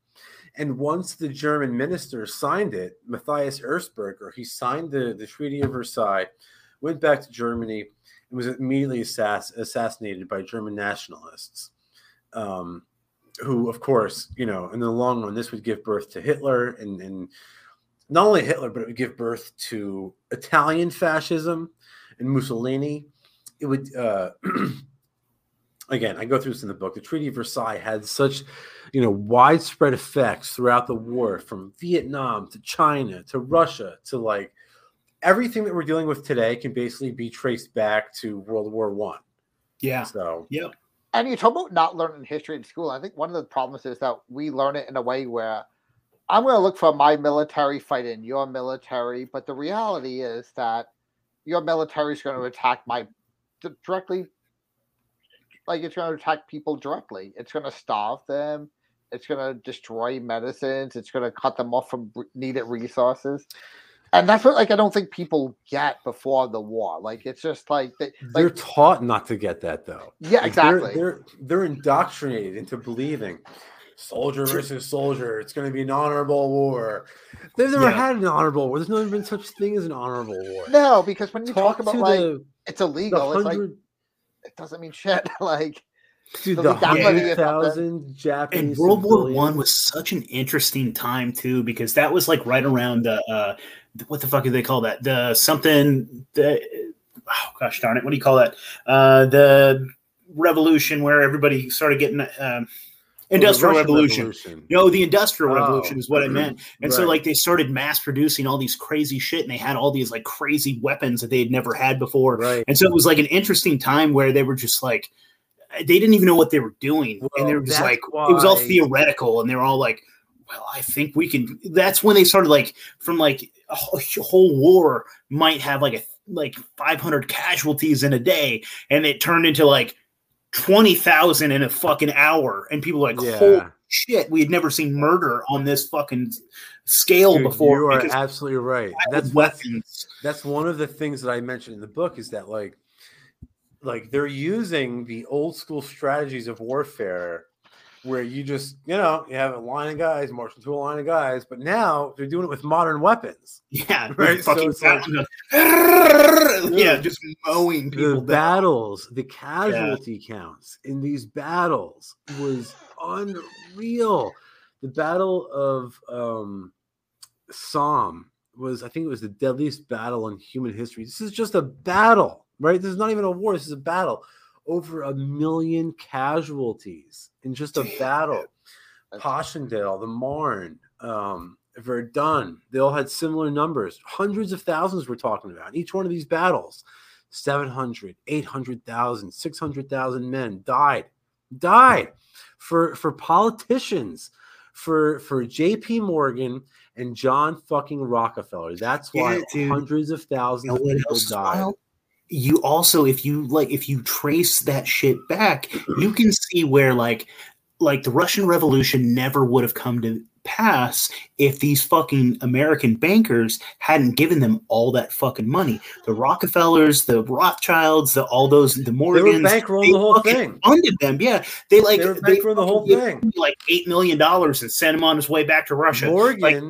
And once the German minister signed it, Matthias Erzberger, he signed the, the Treaty of Versailles, went back to Germany, and was immediately assass- assassinated by German nationalists, um, who, of course, you know, in the long run, this would give birth to Hitler and, and not only Hitler, but it would give birth to Italian fascism and Mussolini. It would, uh, again, I go through this in the book. The Treaty of Versailles had such, you know, widespread effects throughout the war, from Vietnam to China to Russia to, like, everything that we're dealing with today can basically be traced back to World War One. Yeah. So, yeah. And you talk about not learning history in school. I think one of the problems is that we learn it in a way where I'm going to look for my military fight in your military, but the reality is that your military is going to attack my directly, like it's going to attack people directly. It's going to starve them. It's going to destroy medicines. It's going to cut them off from needed resources. And that's what, like, I don't think people get before the war. Like, it's just like they, they're like, taught not to get that, though. Yeah, like, exactly. They're, they're they're indoctrinated into believing soldier versus soldier. It's going to be an honorable war. They've never yeah. had an honorable war. There's never been such thing as an honorable war. No, because when you talk, talk about like the, it's illegal, it's like it doesn't mean shit. like. Dude, the one hundred thousand Japanese. And World War One was such an interesting time too, because that was like right around the uh, what the fuck do they call that? The something the oh gosh darn it, what do you call that? Uh, the revolution where everybody started getting um, industrial oh, revolution. revolution. No, the industrial oh, revolution is what mm-hmm. I meant. And right. so like they started mass producing all these crazy shit, and they had all these like crazy weapons that they had never had before. Right. And so it was like an interesting time where they were just like. They didn't even know what they were doing. Well, and they were just like, why. It was all theoretical. And they were all like, well, I think we can. That's when they started like, from like a whole war might have like a, like five hundred casualties in a day. And it turned into like twenty thousand in a fucking hour. And people were like, yeah. holy shit, we had never seen murder on this fucking scale Dude, before. You are absolutely right. That's weapons. That's one of the things that I mentioned in the book is that like, Like they're using the old school strategies of warfare where you just, you know, you have a line of guys marching to a line of guys, but now they're doing it with modern weapons. Yeah. Right. So it's like, yeah, just mowing people. The battles, the casualty yeah. counts in these battles was unreal. The Battle of um, Somme was, I think it was the deadliest battle in human history. This is just a battle. Right, this is not even a war. This is a battle. Over a million casualties in just a Damn. battle. Passchendaele, the Marne, um, Verdun, they all had similar numbers. Hundreds of thousands we're talking about. Each one of these battles, seven hundred, eight hundred thousand, six hundred thousand men died. Died for, for politicians, for, for J P Morgan and John fucking Rockefeller. That's why yeah, hundreds of thousands of people died. Wild. You also, if you like, if you trace that shit back, you can see where like, like the Russian Revolution never would have come to pass if these fucking American bankers hadn't given them all that fucking money. The Rockefellers, the Rothschilds, the all those, the Morgans, they were bankrolling the whole thing. Funded them, yeah. They like they were bankrolling the whole thing, like eight million dollars, and sent him on his way back to Russia. Morgan, like,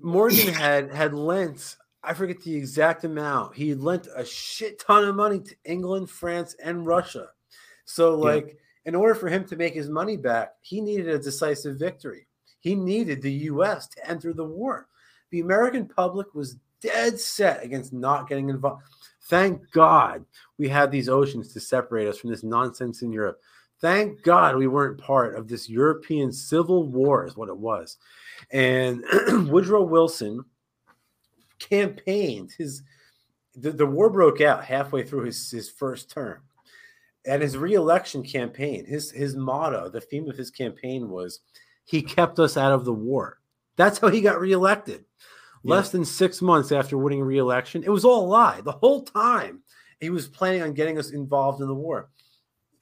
Morgan had had lent. I forget the exact amount. He lent a shit ton of money to England, France, and Russia. So, like, yeah. in order for him to make his money back, he needed a decisive victory. He needed the U S to enter the war. The American public was dead set against not getting involved. Thank God we had these oceans to separate us from this nonsense in Europe. Thank God we weren't part of this European Civil War is what it was. And Woodrow Wilson campaigned his the, the war broke out halfway through his, his first term, and his re-election campaign, his his motto, the theme of his campaign was, he kept us out of the war. That's how he got reelected. Yeah. Less than six months after winning re-election, it was all a lie. The whole time he was planning on getting us involved in the war.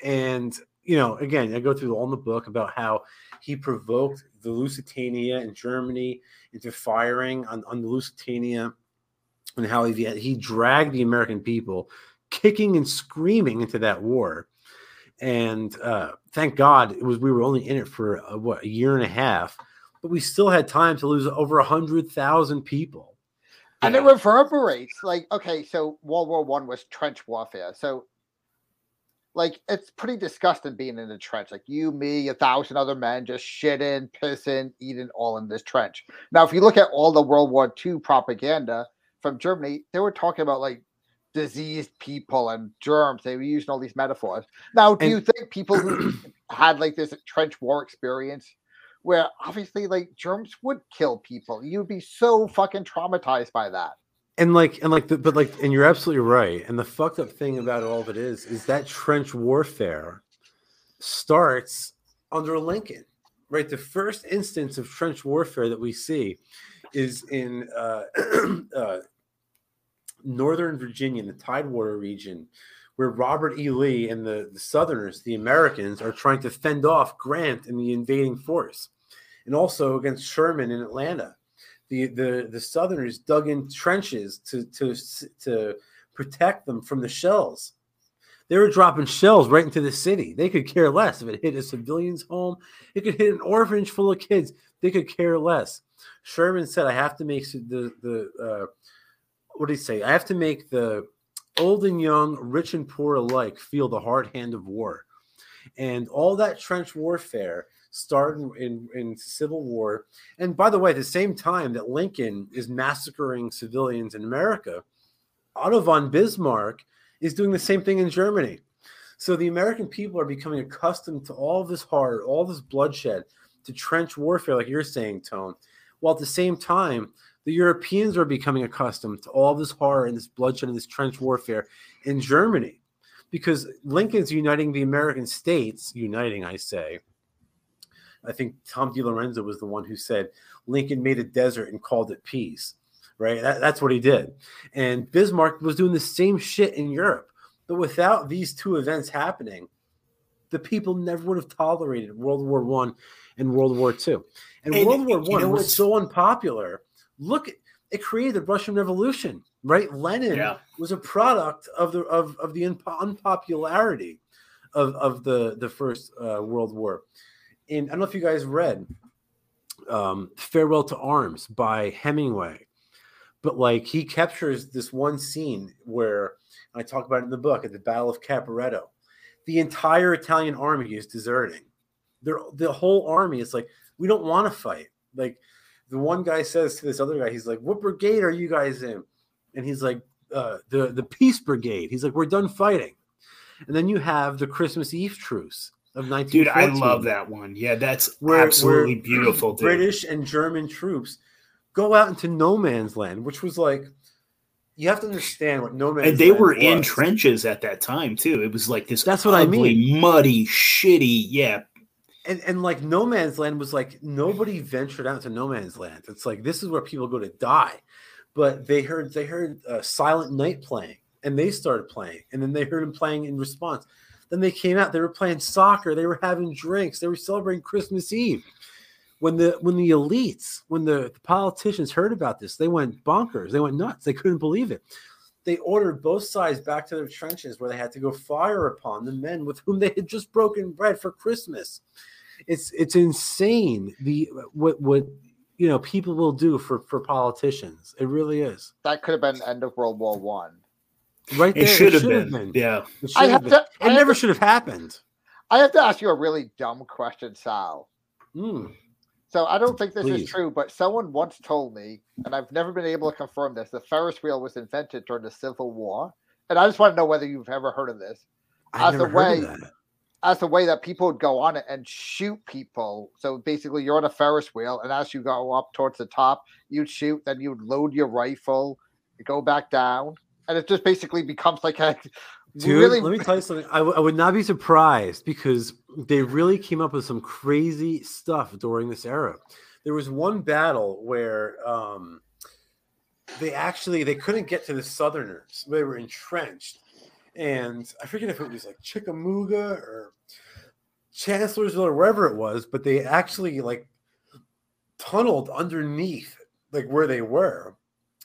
And you know, again, I go through all in the book about how he provoked the Lusitania and Germany into firing on, on the Lusitania, and how he, he dragged the American people kicking and screaming into that war. And uh, thank God it was we were only in it for, a, what, a year and a half, but we still had time to lose over one hundred thousand people. And yeah. it reverberates. Like, okay, so World War One was trench warfare. So like, it's pretty disgusting being in the trench. Like, you, me, a thousand other men just shitting, pissing, eating all in this trench. Now, if you look at all the World War Two propaganda from Germany, they were talking about, like, diseased people and germs. They were using all these metaphors. Now, do and, you think people who had, like, this trench war experience where, obviously, like, germs would kill people? You'd be so fucking traumatized by that. And like, and like, the, but like, and you're absolutely right. And the fucked up thing about all of it is, is that trench warfare starts under Lincoln, right? The first instance of trench warfare that we see is in uh, uh, Northern Virginia, in the Tidewater region, where Robert E. Lee and the, the Southerners, the Americans, are trying to fend off Grant and the invading force, and also against Sherman in Atlanta. The, the the Southerners dug in trenches to to to protect them from the shells. They were dropping shells right into the city. They could care less if it hit a civilian's home. It could hit an orphanage full of kids. They could care less. Sherman said, "I have to make the the uh, what did he say? I have to make the old and young, rich and poor alike feel the hard hand of war." And all that trench warfare started in, in Civil War. And by the way, at the same time that Lincoln is massacring civilians in America, Otto von Bismarck is doing the same thing in Germany. So the American people are becoming accustomed to all this horror, all this bloodshed, to trench warfare, like you're saying, Tone, while at the same time, the Europeans are becoming accustomed to all this horror and this bloodshed and this trench warfare in Germany, because Lincoln's uniting the American states, uniting, I say, I think Tom DiLorenzo was the one who said Lincoln made a desert and called it peace, right? That, that's what he did. And Bismarck was doing the same shit in Europe. But without these two events happening, the people never would have tolerated World War One and World War Two. And, and World War One was so unpopular. Look, it created the Russian Revolution, right? Lenin yeah. was a product of the of, of the unpopularity of, of the, the first uh, World War. And I don't know if you guys read um, Farewell to Arms by Hemingway, but like he captures this one scene where, and I talk about it in the book, at the Battle of Caporetto, the entire Italian army is deserting. They're, the whole army is like, we don't want to fight. Like the one guy says to this other guy, he's like, what brigade are you guys in? And he's like, uh, the, the Peace Brigade. He's like, we're done fighting. And then you have the Christmas Eve truce. Of dude, I love that one. Yeah, that's where, absolutely where beautiful. Dude. British and German troops go out into no man's land, which was like, you have to understand what no man's land. And they land were was. in trenches at that time too. It was like this. That's what ugly, I mean. Muddy, shitty. Yeah, and and like no man's land was like nobody ventured out to no man's land. It's like this is where people go to die. But they heard they heard uh, Silent Night playing, and they started playing, and then they heard him playing in response. Then they came out. They were playing soccer. They were having drinks. They were celebrating Christmas Eve. When the when the elites, when the, the politicians heard about this, they went bonkers. They went nuts. They couldn't believe it. They ordered both sides back to their trenches, where they had to go fire upon the men with whom they had just broken bread for Christmas. It's it's insane. The what what you know people will do for for politicians. It really is. That could have been the end of World War One. Right there, it should have been. been. Yeah, it, I have been. To, I it have never should have happened. I have to ask you a really dumb question, Sal. Mm. So I don't think this Please. is true, but someone once told me, and I've never been able to confirm this, the Ferris wheel was invented during the Civil War, and I just want to know whether you've ever heard of this. I've as a way, as a way that people would go on it and shoot people. So basically, you're on a Ferris wheel, and as you go up towards the top, you'd shoot, then you'd load your rifle, you go back down. And it just basically becomes like a dude. Really... Let me tell you something. I, w- I would not be surprised, because they really came up with some crazy stuff during this era. There was one battle where um, they actually they couldn't get to the Southerners. They were entrenched, and I forget if it was like Chickamauga or Chancellorsville or wherever it was. But they actually like tunneled underneath, like where they were.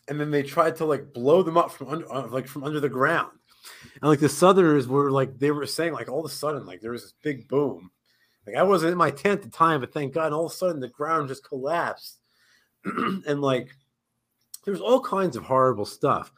And then they tried to like blow them up from under, like from under the ground, and like the Southerners were like they were saying like all of a sudden like there was this big boom, like I wasn't in my tent at the time, but thank God, and all of a sudden the ground just collapsed, and like there was all kinds of horrible stuff,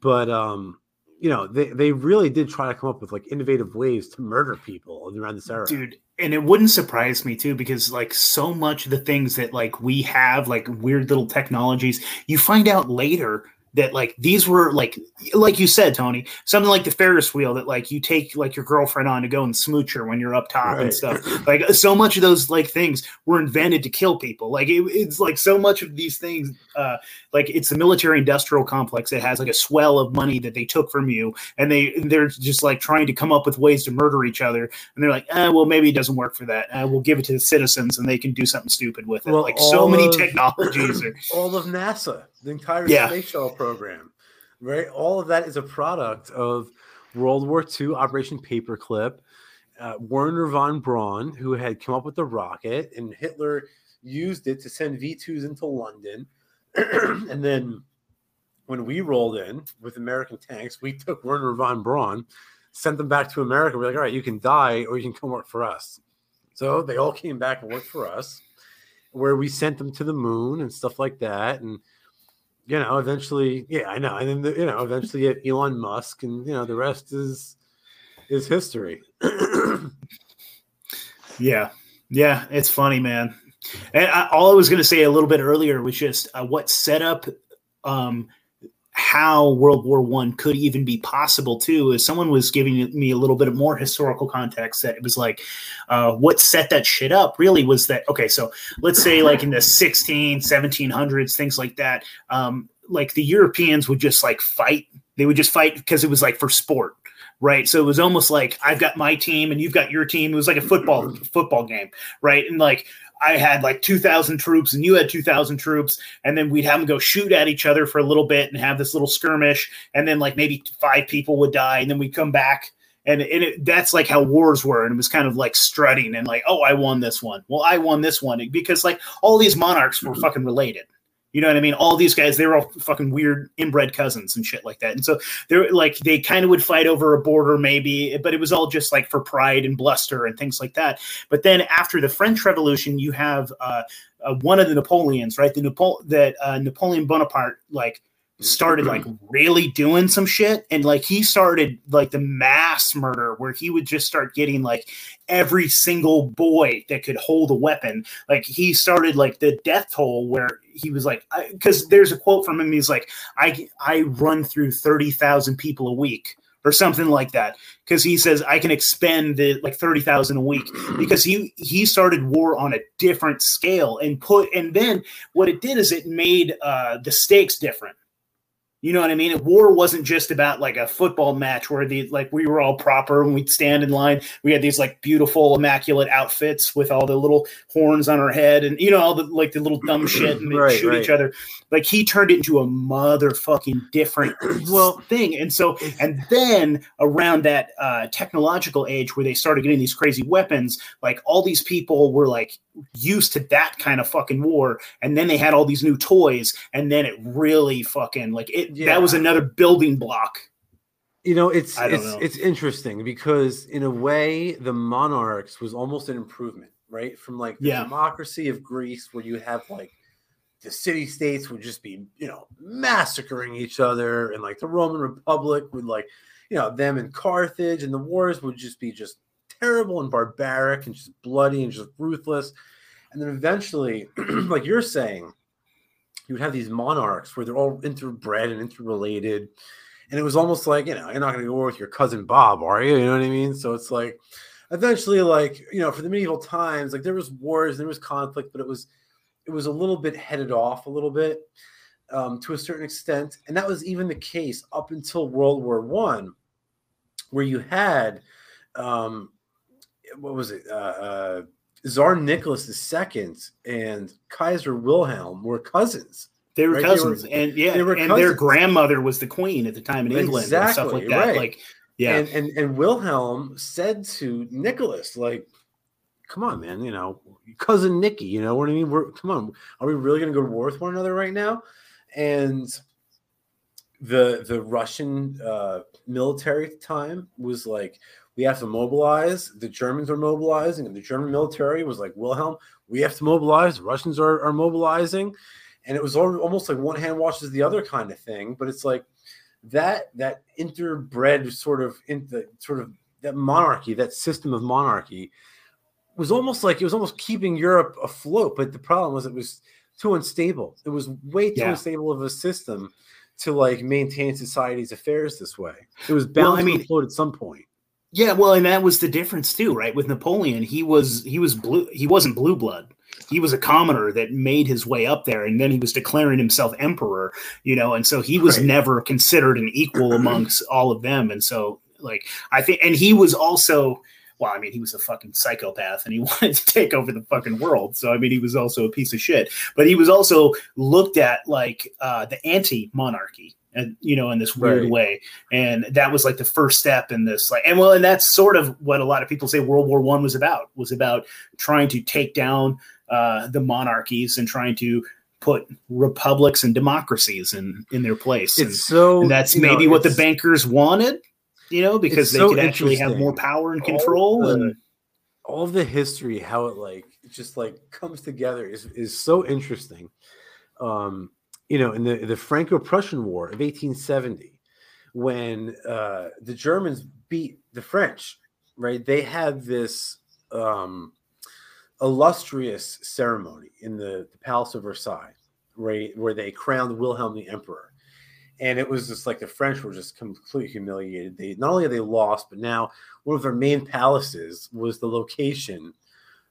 but um you know, they, they really did try to come up with like innovative ways to murder people around this era. Dude, and it wouldn't surprise me too, because like so much of the things that like we have, like weird little technologies, you find out later that like these were like, like you said, Tony, something like the Ferris wheel that like you take like your girlfriend on to go and smooch her when you're up top, right, and stuff. Like so much of those like things were invented to kill people. Like it, it's like so much of these things, uh, like it's the military industrial complex that has like a swell of money that they took from you, and they they're just like trying to come up with ways to murder each other. And they're like, eh, well, maybe it doesn't work for that. Eh, we'll give it to the citizens, and they can do something stupid with it. Well, like so many of, technologies, are, all of NASA. The entire yeah. space shuttle program, right? All of that is a product of World War Two, Operation Paperclip, uh, Werner von Braun, who had come up with the rocket, and Hitler used it to send V twos into London. And then when we rolled in with American tanks, we took Werner von Braun, sent them back to America. We're like, all right, you can die or you can come work for us. So they all came back and worked for us, where we sent them to the moon and stuff like that. And you know, eventually, yeah, I know. And then, the, you know, eventually you have Elon Musk, and, you know, the rest is is history. Yeah. Yeah. It's funny, man. And I, all I was going to say a little bit earlier was just uh, what set up um, how World War One could even be possible, too, is someone was giving me a little bit of more historical context that it was like uh, what set that shit up really was that, okay, so let's say like in the sixteen, seventeen hundreds, things like that, um, like the Europeans would just like fight. They would just fight because it was like for sport. Right. So it was almost like I've got my team and you've got your team. It was like a football football game. Right. And like I had like two thousand troops and you had two thousand troops. And then we'd have them go shoot at each other for a little bit and have this little skirmish. And then like maybe five people would die. And then we'd come back. And, and it, that's like how wars were. And it was kind of like strutting and like, oh, I won this one. Well, I won this one because like all these monarchs were fucking related. You know what I mean? All these guys, they were all fucking weird inbred cousins and shit like that. And so they're like, they kind of would fight over a border maybe, but it was all just like for pride and bluster and things like that. But then after the French Revolution, you have uh, uh, one of the Napoleons, right? The Napo- that uh, Napoleon Bonaparte, like, started like really doing some shit, and like he started like the mass murder where he would just start getting like every single boy that could hold a weapon. Like he started like the death toll where he was like, because there's a quote from him, he's like, I I run through thirty thousand people a week or something like that, because he says I can expend the like thirty thousand a week, because he he started war on a different scale and put and then what it did is it made uh the stakes different. You know what I mean? War wasn't just about like a football match where the like we were all proper and we'd stand in line. We had these like beautiful, immaculate outfits with all the little horns on our head and, you know, all the like the little dumb shit and right, shoot right. each other. Like he turned it into a motherfucking different well thing. And so and then around that uh, technological age where they started getting these crazy weapons, like all these people were like used to that kind of fucking war. And then they had all these new toys, and then it really fucking like it. Yeah. That was another building block. You know, it's it's know. it's interesting because in a way, the monarchs was almost an improvement, right? From like the yeah. democracy of Greece, where you have like the city states would just be, you know, massacring each other, and like the Roman Republic would like, you know, them in Carthage, and the wars would just be just terrible and barbaric and just bloody and just ruthless. And then eventually, like you're saying, you would have these monarchs where they're all interbred and interrelated. And it was almost like, you know, you're not going to go with your cousin Bob, are you? You know what I mean? So it's like, eventually, like, you know, for the medieval times, like there was wars, there was conflict, but it was, it was a little bit headed off a little bit um, to a certain extent. And that was even the case up until World War One, where you had, um, what was it? Uh, uh, Tsar Nicholas the Second and Kaiser Wilhelm were cousins. They were right? cousins, they were, and yeah, they were and cousins. Their grandmother was the queen at the time in England, exactly, and stuff like that. Right. Like, yeah, and, and and Wilhelm said to Nicholas, like, "Come on, man, you know, cousin Nicky, you know what I mean? We're come on, are we really going to go to war with one another right now?" And the the Russian uh, military at the time was like, we have to mobilize. The Germans are mobilizing, and the German military was like, Wilhelm, we have to mobilize. The Russians are, are mobilizing. And it was all, almost like one hand washes the other kind of thing. But it's like that that interbred sort of in the sort of that monarchy, that system of monarchy, was almost like it was almost keeping Europe afloat. But the problem was it was too unstable. It was way too yeah. unstable of a system to like maintain society's affairs this way. It was bound well, I mean, to implode at some point. Yeah, well, and that was the difference too, right? With Napoleon, he was he was blue. He wasn't blue blood. He was a commoner that made his way up there, and then he was declaring himself emperor, you know, and so he was right. never considered an equal amongst all of them. And so, like, I think, and he was also, well, I mean, he was a fucking psychopath and he wanted to take over the fucking world. So, I mean, he was also a piece of shit, but he was also looked at like uh, the anti-monarchy. And, you know, in this weird right. way. And that was like the first step in this. Like, and well, and that's sort of what a lot of people say World War One was about, was about trying to take down uh, the monarchies and trying to put republics and democracies in, in their place. It's and, so, and that's maybe know, what the bankers wanted, you know, because they so could actually have more power and control. All the, and all the history, how it like just like comes together is, is so interesting. Um, You know, in the, the Franco-Prussian War of eighteen seventy, when uh, the Germans beat the French, right? They had this um, illustrious ceremony in the, the Palace of Versailles, right, where they crowned Wilhelm the Emperor. And it was just like the French were just completely humiliated. They not only had they lost, but now one of their main palaces was the location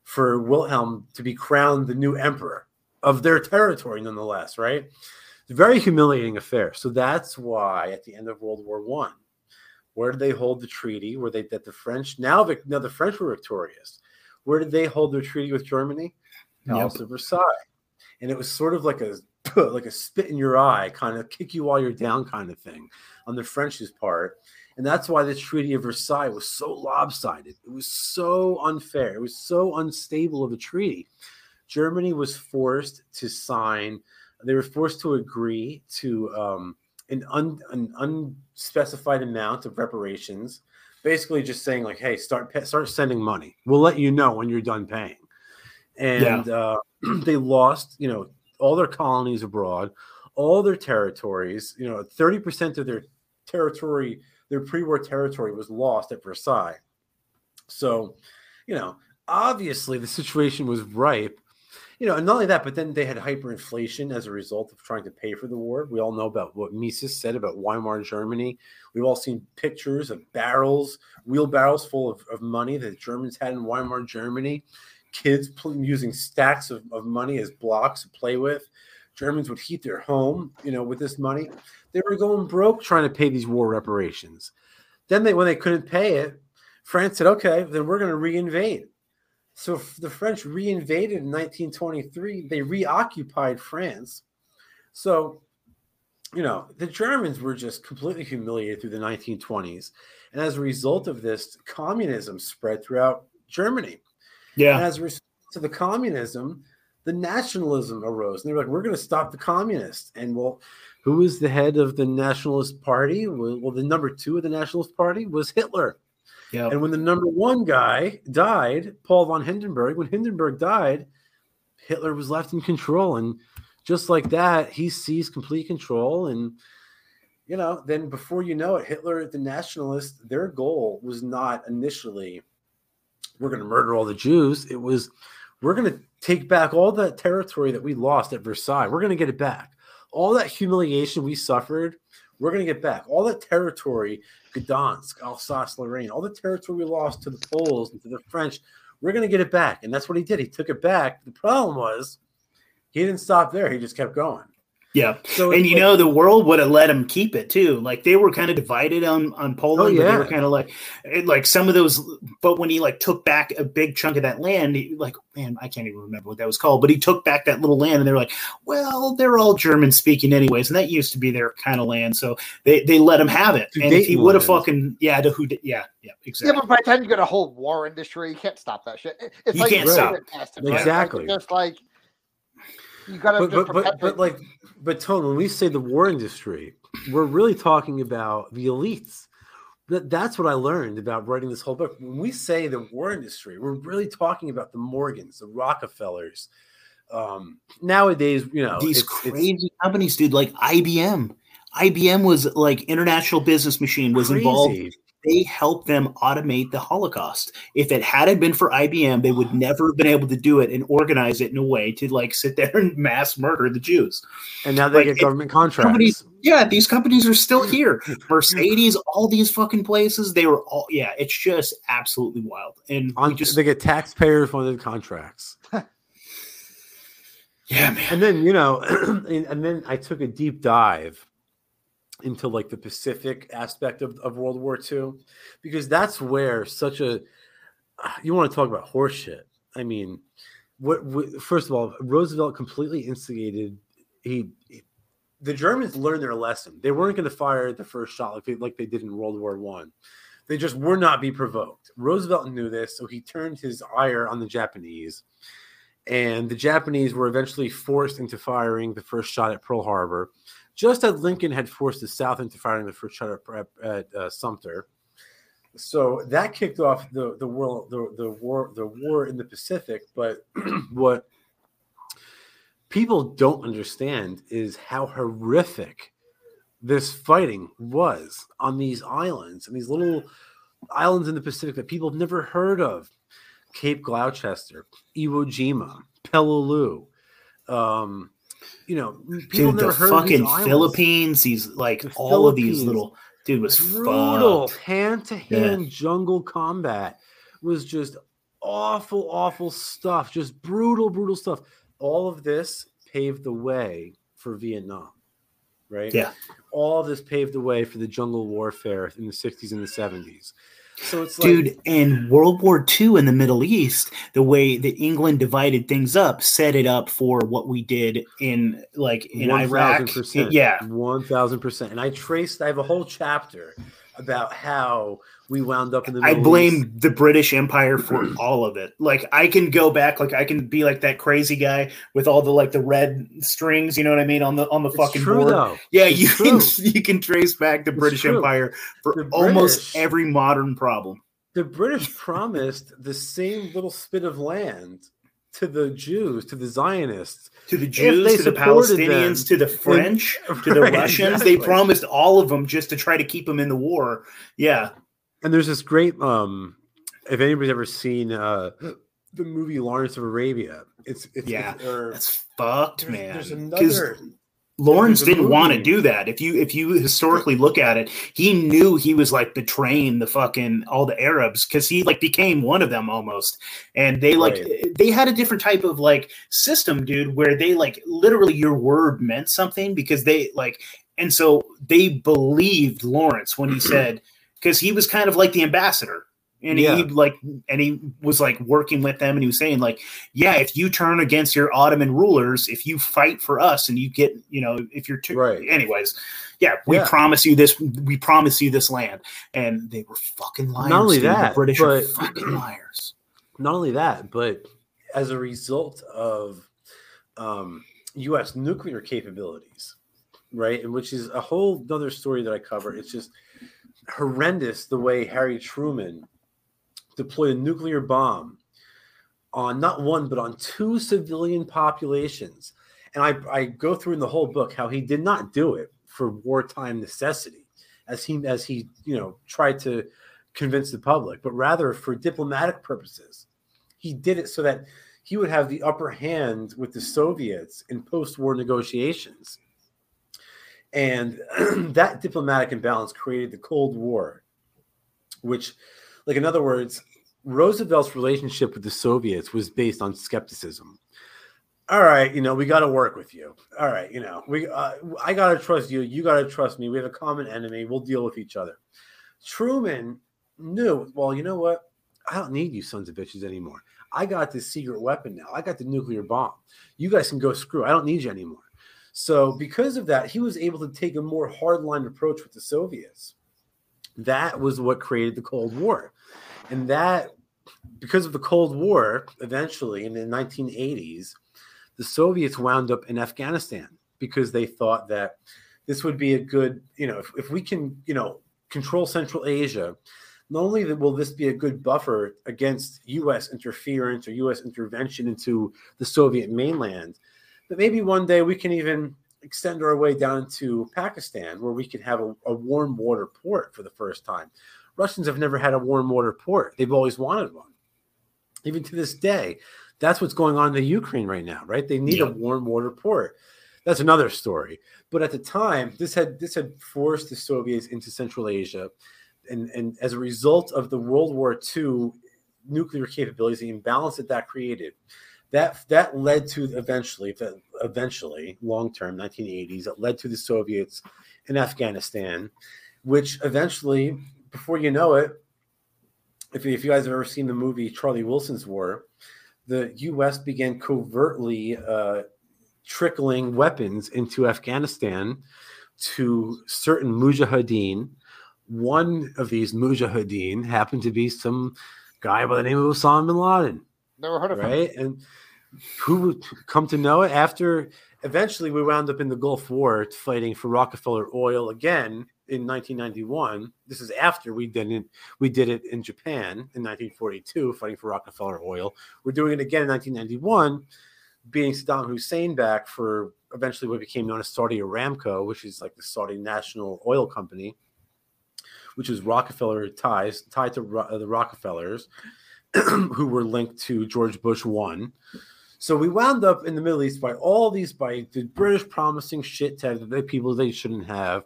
for Wilhelm to be crowned the new emperor of their territory, nonetheless, right? It's a very humiliating affair. So that's why at the end of World War One, where did they hold the treaty? Where they that the French now the now the French were victorious. Where did they hold their treaty with Germany? Palace yep. of Versailles. And it was sort of like a like a spit in your eye, kind of kick you while you're down kind of thing on the French's part. And that's why the Treaty of Versailles was so lopsided. It was so unfair. It was so unstable of a treaty. Germany was forced to sign, they were forced to agree to um, an, un, an unspecified amount of reparations, basically just saying like, hey, start start sending money. We'll let you know when you're done paying. And yeah. uh, they lost, you know, all their colonies abroad, all their territories, you know, thirty percent of their territory, their pre-war territory was lost at Versailles. So, you know, obviously the situation was ripe. You know, and not only that, but then they had hyperinflation as a result of trying to pay for the war. We all know about what Mises said about Weimar Germany. We've all seen pictures of barrels, wheelbarrows full of, of money that the Germans had in Weimar Germany. Kids pl- using stacks of, of money as blocks to play with. Germans would heat their home, you know, with this money. They were going broke trying to pay these war reparations. Then they, when they couldn't pay it, France said, okay, then we're going to reinvade. So the French reinvaded in nineteen twenty-three. They reoccupied France. So, you know, the Germans were just completely humiliated through the nineteen twenties. And as a result of this, communism spread throughout Germany. Yeah. And as a result of the communism, the nationalism arose. And they were like, we're going to stop the communists. And, well, who was the head of the Nationalist Party? Well, the number two of the Nationalist Party was Hitler. Yep. And when the number one guy died, Paul von Hindenburg, when Hindenburg died, Hitler was left in control. And just like that, he seized complete control. And, you know, then before you know it, Hitler, the nationalists, their goal was not initially, we're going to murder all the Jews. It was, we're going to take back all that territory that we lost at Versailles. We're going to get it back. All that humiliation we suffered, we're going to get back. All that territory, Gdansk, Alsace-Lorraine, all the territory we lost to the Poles and to the French, we're going to get it back. And that's what he did. He took it back. The problem was he didn't stop there. He just kept going. Yeah. So and, you like, know, the world would have let him keep it, too. Like, they were kind of divided on, on Poland. Oh, yeah. They were kind of like – like, some of those – but when he, like, took back a big chunk of that land, he, like, man, I can't even remember what that was called. But he took back that little land, and they were like, well, they're all German-speaking anyways. And that used to be their kind of land. So they, they let him have it. And if he would have fucking – yeah, to who – yeah, yeah, exactly. Yeah, but by the time you got a whole war industry, you can't stop that shit. It's you like can't stop it. Exactly. It's like just like – You got to but, but, but, but like, but Tone, when we say the war industry, we're really talking about the elites. That, that's what I learned about writing this whole book. When we say the war industry, we're really talking about the Morgans, the Rockefellers. Um, nowadays, you know, these it's, crazy it's, companies, dude, like I B M. I B M was like International Business Machine was Crazy. involved. They helped them automate the Holocaust. If it hadn't been for I B M, they would never have been able to do it and organize it in a way to like sit there and mass murder the Jews. And now they like, get government contracts. Companies, yeah, these companies are still here. Mercedes, all these fucking places, they were all, yeah, it's just absolutely wild. And On, just, they get taxpayer funded contracts. Yeah, man. And then, you know, and, and then I took a deep dive into like the Pacific aspect of, of World War Two, because that's where such a, you want to talk about horseshit. I mean, what, what first of all, Roosevelt completely instigated. He, he the Germans learned their lesson. They weren't going to fire the first shot like they, like they did in World War One. They just would not be provoked. Roosevelt knew this, so he turned his ire on the Japanese, and the Japanese were eventually forced into firing the first shot at Pearl Harbor. Just as Lincoln had forced the South into firing the first shot at, at uh, Sumter, so that kicked off the the world the, the war the war in the Pacific. But what people don't understand is how horrific this fighting was on these islands and these little islands in the Pacific that people have never heard of: Cape Gloucester, Iwo Jima, Peleliu. Um, You know, people dude, never the heard fucking these Philippines. These like the all of these little dude was brutal. Hand to hand jungle combat was just awful, awful stuff. Just brutal, brutal stuff. All of this paved the way for Vietnam, right? Yeah. All of this paved the way for the jungle warfare in the sixties and the seventies. So it's like, dude, and World War Two in the Middle East, the way that England divided things up, set it up for what we did in like in Iraq. Yeah, one thousand percent. And I traced. I have a whole chapter about how we wound up in the Middle East. I blame the British Empire for all of it. Like I can go back. Like I can be like that crazy guy with all the like the red strings. You know what I mean on the on the it's fucking true, board. Though. Yeah, it's you true. can you can trace back the it's British true. Empire for the almost British, every modern problem. The British promised the same little spit of land to the Jews, to the Zionists, to the Jews, to the Palestinians, them, to the French, then, to the right, Russians. Exactly. They promised all of them just to try to keep them in the war. Yeah. And there's this great, um, if anybody's ever seen uh, the movie Lawrence of Arabia, it's, it's yeah, it's, or, that's fucked, there's, man. There's another. Lawrence didn't movie. want to do that. If you if you historically look at it, he knew he was like betraying the fucking all the Arabs because he like became one of them almost. And they like right. they had a different type of like system, dude, where they like literally your word meant something because they like and so they believed Lawrence when he said because he was kind of like the ambassador. And yeah. he like, and he was like working with them, and he was saying like, "Yeah, if you turn against your Ottoman rulers, if you fight for us, and you get, you know, if you're too, right. anyways, yeah, we yeah. promise you this, we promise you this land." And they were fucking liars. Not only that, the British but, are fucking liars. Not only that, but as a result of um, U S nuclear capabilities, right, and which is a whole other story that I cover. It's just horrendous the way Harry Truman deployed a nuclear bomb on not one, but on two civilian populations. And I, I go through in the whole book how he did not do it for wartime necessity, as he, as he, you know, tried to convince the public, but rather for diplomatic purposes. He did it so that he would have the upper hand with the Soviets in post-war negotiations. And that diplomatic imbalance created the Cold War, which... Like, in other words, Roosevelt's relationship with the Soviets was based on skepticism. All right, you know, we got to work with you. All right, you know, we uh, I got to trust you. You got to trust me. We have a common enemy. We'll deal with each other. Truman knew, well, you know what? I don't need you sons of bitches anymore. I got this secret weapon now. I got the nuclear bomb. You guys can go screw. I don't need you anymore. So because of that, he was able to take a more hardline approach with the Soviets. That was what created the Cold War. And that, because of the Cold War, eventually in the nineteen eighties, the Soviets wound up in Afghanistan because they thought that this would be a good, you know, if, if we can, you know, control Central Asia, not only will this be a good buffer against U S interference or U S intervention into the Soviet mainland, but maybe one day we can even extend our way down to Pakistan, where we could have a, a warm water port for the first time. Russians have never had a warm water port. They've always wanted one. Even to this day, that's what's going on in the Ukraine right now, right? They need yeah. a warm water port. That's another story. But at the time, this had this had forced the Soviets into Central Asia. And, and as a result of the World War Two nuclear capabilities, the imbalance that that created, that that led to eventually, eventually, long-term, nineteen eighties, it led to the Soviets in Afghanistan, which eventually, before you know it, if, if you guys have ever seen the movie Charlie Wilson's War, the U S began covertly uh, trickling weapons into Afghanistan to certain mujahideen. One of these mujahideen happened to be some guy by the name of Osama bin Laden. Never heard of him. Right? And who would come to know it after eventually we wound up in the Gulf War fighting for Rockefeller oil again in nineteen ninety-one. This is after we did it, we did it in Japan in nineteen forty-two, fighting for Rockefeller oil. We're doing it again in nineteen ninety-one, beating Saddam Hussein back for eventually what became known as Saudi Aramco, which is like the Saudi National Oil Company, which was Rockefeller ties, tied to uh, the Rockefellers, who were linked to George Bush one. So we wound up in the Middle East by all these, by the British promising shit to have the people they shouldn't have,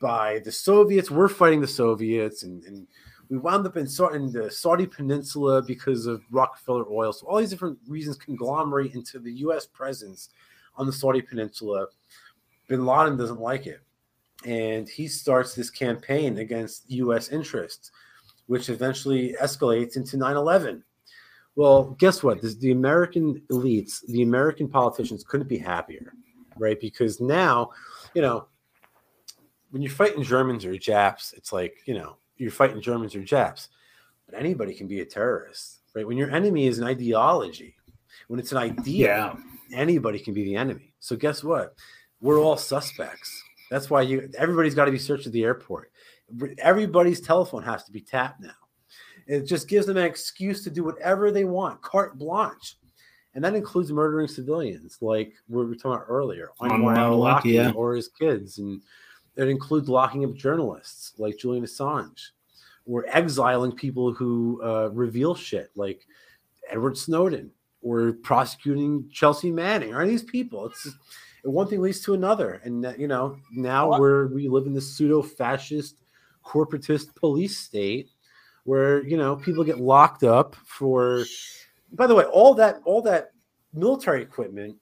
by the Soviets. We're fighting the Soviets, and, and we wound up in, in the Saudi Peninsula because of Rockefeller oil. So all these different reasons conglomerate into the U S presence on the Saudi Peninsula. Bin Laden doesn't like it. And he starts this campaign against U S interests, which eventually escalates into nine eleven. Well, guess what? This, the American elites, the American politicians couldn't be happier, right? Because now, you know, when you're fighting Germans or Japs, it's like, you know, you're fighting Germans or Japs. But anybody can be a terrorist, right? When your enemy is an ideology, when it's an idea, yeah. anybody can be the enemy. So guess what? We're all suspects. That's why you. Everybody's got to be searched at the airport. Everybody's telephone has to be tapped now. It just gives them an excuse to do whatever they want, carte blanche. And that includes murdering civilians, like we were talking about earlier. On Wilde, yeah. Or his kids. And it includes locking up journalists, like Julian Assange. Or exiling people who uh, reveal shit, like Edward Snowden. Or prosecuting Chelsea Manning. Or these people. It's just... One thing leads to another, and you know now we're we live in this pseudo-fascist, corporatist police state, where you know people get locked up for. By the way, all that all that military equipment,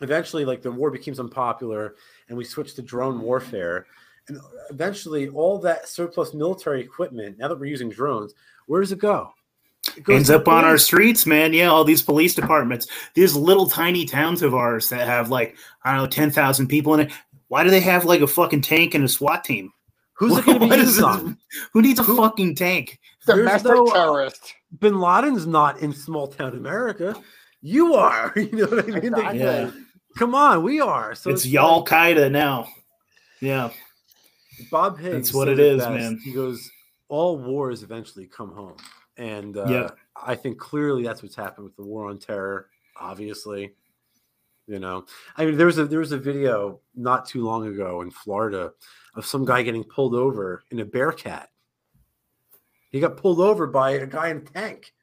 eventually, like the war becomes unpopular, and we switched to drone warfare, and eventually all that surplus military equipment. Now that we're using drones, where does it go? Ends up on our streets, man. Yeah, all these police departments, these little tiny towns of ours that have like, I don't know, ten thousand people in it. Why do they have like a fucking tank and a SWAT team? Who's it going to be used on? Who needs a Who? fucking tank? Domestic no, terrorist. Bin Laden's not in small town America. You are. You know what I mean? Exactly. Yeah. Come on, we are. So it's, it's y'all like, Qaeda now. Yeah. Bob Higgs. That's what it is, best. man. He goes, all wars eventually come home. And uh, yeah. I think clearly that's what's happened with the war on terror, obviously. You know, I mean, there was a there was a video not too long ago in Florida of some guy getting pulled over in a Bearcat. He got pulled over by a guy in a tank.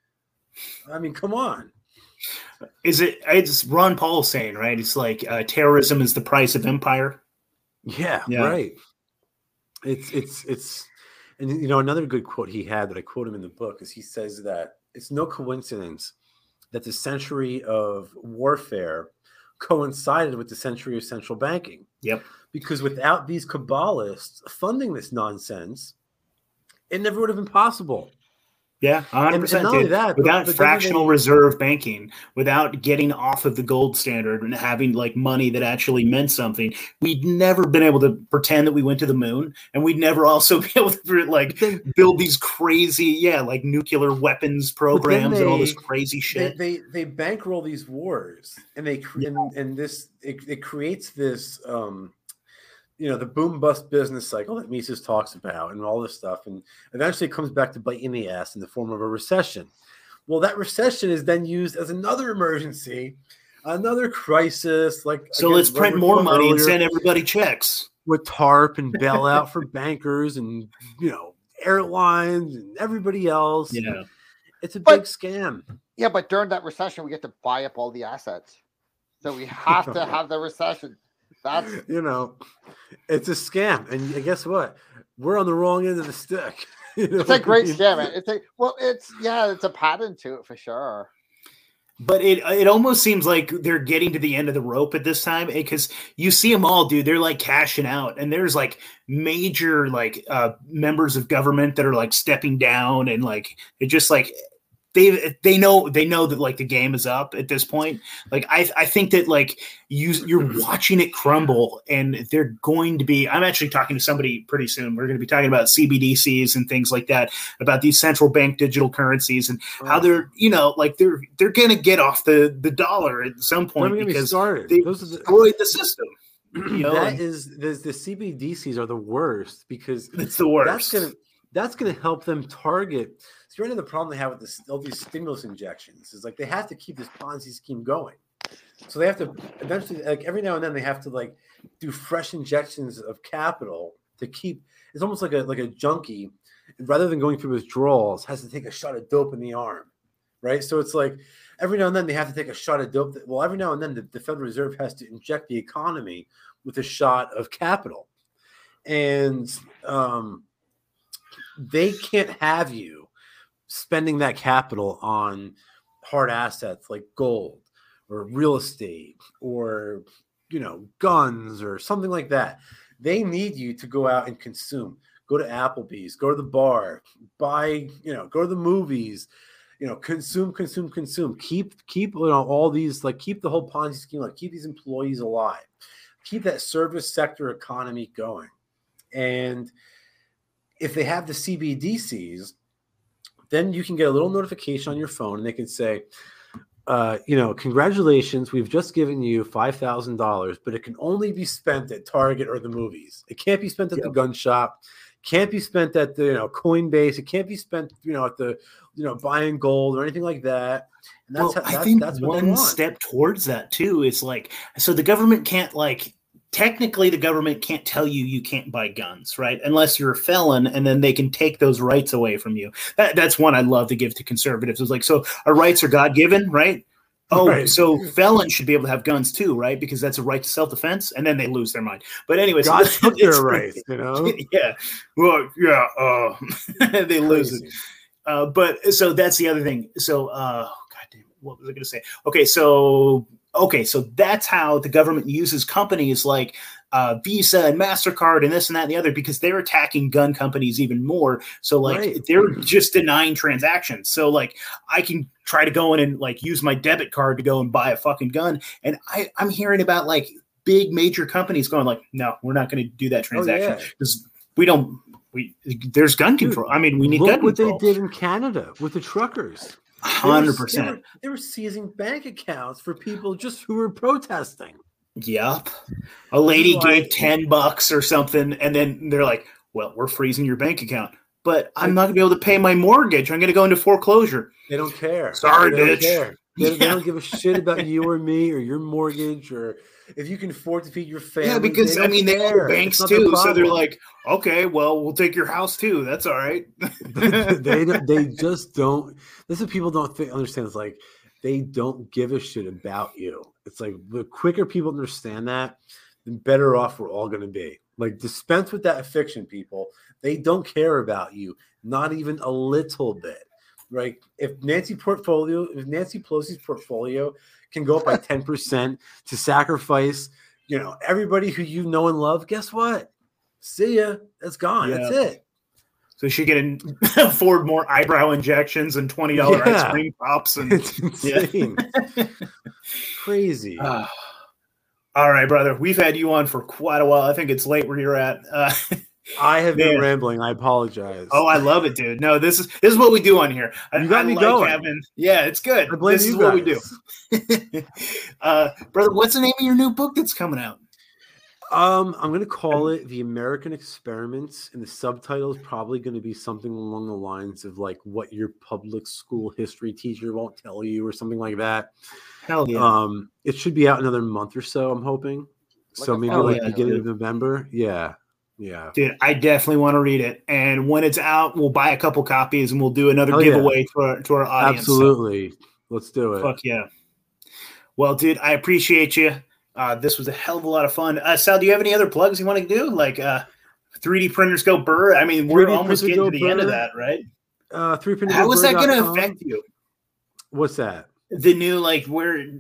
I mean, come on. Is it it's Ron Paul saying, right? It's like uh, terrorism is the price of empire. Yeah, yeah. right. It's it's it's. And, you know, another good quote he had that I quote him in the book is he says that it's no coincidence that the century of warfare coincided with the century of central banking. Yep. Because without these Kabbalists funding this nonsense, it never would have been possible. Yeah, one hundred percent. And, and not only that, but, without but fractional they... reserve banking, without getting off of the gold standard and having like money that actually meant something, we'd never been able to pretend that we went to the moon, and we'd never also be able to like build these crazy, yeah, like nuclear weapons programs they, and all this crazy shit. They they, they bankroll these wars, and they cre- yeah. and, and this it, it creates this um, you know, the boom bust business cycle that Mises talks about and all this stuff. And eventually it comes back to bite you in the ass in the form of a recession. Well, that recession is then used as another emergency another crisis. Like, so again, let's print more money earlier, and send everybody checks with TARP and bailout for bankers and, you know, airlines and everybody else. Yeah, it's a but, big scam. Yeah, but during that recession, we get to buy up all the assets, so we have to have the recession. That's, you know, it's a scam, and guess what? We're on the wrong end of the stick. You know? It's a great scam. It's a, well, it's yeah, it's a pattern to it for sure. But it it almost seems like they're getting to the end of the rope at this time, because you see them all, dude. They're like cashing out, and there's like major like uh, members of government that are like stepping down, and like it just like they they know they know that like the game is up at this point. Like I I think that like you you're watching it crumble, and they're going to be. I'm actually talking to somebody pretty soon. We're going to be talking about C B D Cs and things like that, about these central bank digital currencies and right. how they're, you know, like they're they're going to get off the, the dollar at some point because they destroyed the system. You know? That is the, the C B D Cs are the worst, because it's the worst. That's gonna that's gonna help them target. So you know, the problem they have with this, all these stimulus injections is like they have to keep this Ponzi scheme going. So they have to eventually, like every now and then, they have to like do fresh injections of capital to keep. It's almost like a like a junkie, rather than going through withdrawals, has to take a shot of dope in the arm, right? So it's like every now and then they have to take a shot of dope. That, well, every now and then the, the Federal Reserve has to inject the economy with a shot of capital, and um, they can't have you spending that capital on hard assets like gold or real estate or, you know, guns or something like that. They need you to go out and consume, go to Applebee's, go to the bar, buy, you know, go to the movies, you know, consume, consume, consume, keep, keep, you know, all these, like keep the whole Ponzi scheme, like keep these employees alive, keep that service sector economy going. And if they have the C B D Cs, then you can get a little notification on your phone, and they can say, uh, you know, congratulations, we've just given you five thousand dollars, but it can only be spent at Target or the movies. It can't be spent at yep. the gun shop, can't be spent at the, you know, Coinbase. It can't be spent, you know, at the, you know, buying gold or anything like that. And that's, well, how, that's, I think that's one step towards that too is like, so the government can't like, technically, the government can't tell you you can't buy guns, right? Unless you're a felon, and then they can take those rights away from you. That, that's one I love to give to conservatives. It's like, so our rights are God-given, right? Oh, right. So felons should be able to have guns too, right? Because that's a right to self-defense, and then they lose their mind. But anyways, God took their rights, you know? Yeah. Well, yeah. Uh, they lose it. Uh, but so that's the other thing. So, uh, God damn it, what was I going to say? Okay, so... Okay, so that's how the government uses companies like uh, Visa and MasterCard and this and that and the other, because they're attacking gun companies even more. So, like, right. they're just denying transactions. So, like, I can try to go in and, like, use my debit card to go and buy a fucking gun. And I, I'm hearing about, like, big major companies going, like, no, we're not going to do that transaction because oh, yeah. we don't – we there's gun Dude, control. I mean, we need gun control. Look what they did in Canada with the truckers. one hundred percent. They were, they, were, they were seizing bank accounts for people just who were protesting. Yep. A lady like, gave ten bucks or something, and then they're like, well, we're freezing your bank account, but I'm not going to be able to pay my mortgage. I'm going to go into foreclosure. They don't care. Sorry, they bitch. Don't care. They, yeah. they don't give a shit about you or me or your mortgage or if you can afford to feed your family. Yeah, because, they I mean, care. They have banks too, so they're like, okay, well, we'll take your house too. That's all right. they they just don't – this is what people don't understand. It's like they don't give a shit about you. It's like the quicker people understand that, the better off we're all going to be. Like dispense with that fiction, people. They don't care about you, not even a little bit. Right. If Nancy portfolio, if Nancy Pelosi's portfolio can go up by ten percent to sacrifice, you know, everybody who you know and love, guess what? See ya. That's gone. Yeah. That's it. So she can afford more eyebrow injections and twenty dollars yeah. ice cream pops. And it's insane. Yeah. Crazy. Uh, all right, brother. We've had you on for quite a while. I think it's late where you're at. Uh, I have Man. been rambling. I apologize. Oh, I love it, dude. No, this is this is what we do on here. I, you got I me like going. Having, yeah, it's good. I blame this you is guys. What we do. uh, brother, what's the name of your new book that's coming out? Um, I'm going to call it The American Experiments, and the subtitle is probably going to be something along the lines of like what your public school history teacher won't tell you or something like that. Hell yeah. Um, it should be out another month or so, I'm hoping. Like so maybe like yeah, beginning dude. of November. Yeah. Yeah. Dude, I definitely want to read it. And when it's out, we'll buy a couple copies and we'll do another hell giveaway yeah. to, our, to our audience. Absolutely. So. Let's do it. Fuck yeah. Well, dude, I appreciate you. Uh, this was a hell of a lot of fun. Uh, Sal, do you have any other plugs you want to do? Like uh, three D printers go burr? I mean, we're almost getting to the burr. end of that, right? Uh, three D printers How is that going to affect you? What's that? The new, like, where –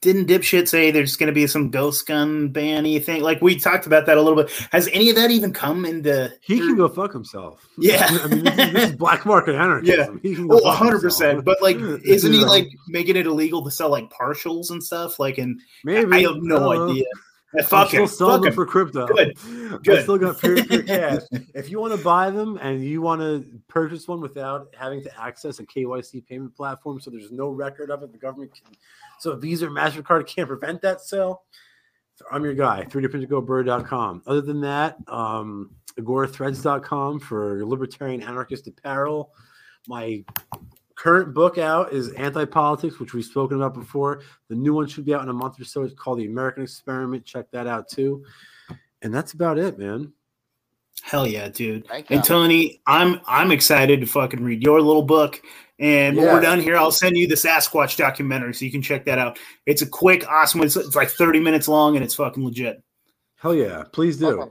didn't dipshit say there's going to be some ghost gun ban-y thing? Like, we talked about that a little bit. Has any of that even come into – He can go fuck himself. Yeah. I mean, this is, this is black market anarchism. Yeah. He can go oh, fuck one hundred percent. Himself. But, like, isn't he, like, making it illegal to sell, like, partials and stuff? Like, and maybe. I have no uh, idea. Fuck I'm still selling them for crypto. Good. Good. I still got pure, pure cash. If you want to buy them and you want to purchase one without having to access a K Y C payment platform, so there's no record of it, the government can. So Visa or MasterCard can't prevent that sale. So I'm your guy. three D print go bird dot com. Other than that, um, agora threads dot com for libertarian anarchist apparel. My current book out is Anti-Politics, which we've spoken about before. The new one should be out in a month or so. It's called The American Experiment. Check that out, too. And that's about it, man. Hell yeah, dude. And, Tony, I'm I'm excited to fucking read your little book. And when yeah. we're done here, I'll send you the Sasquatch documentary so you can check that out. It's a quick, awesome one. It's, it's like thirty minutes long, and it's fucking legit. Hell yeah. Please do. Okay.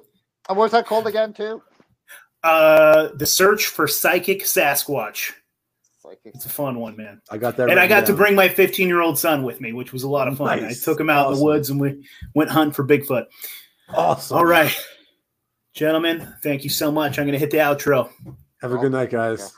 And what's that called again, too? Uh, The Search for Psychic Sasquatch. It's a fun one, man. I got that, and I got down. to bring my fifteen-year-old son with me, which was a lot of fun. Nice. I took him out awesome. in the woods and we went hunt for Bigfoot. Awesome. All right, gentlemen, thank you so much. I'm going to hit the outro. Have a good night, guys. Okay.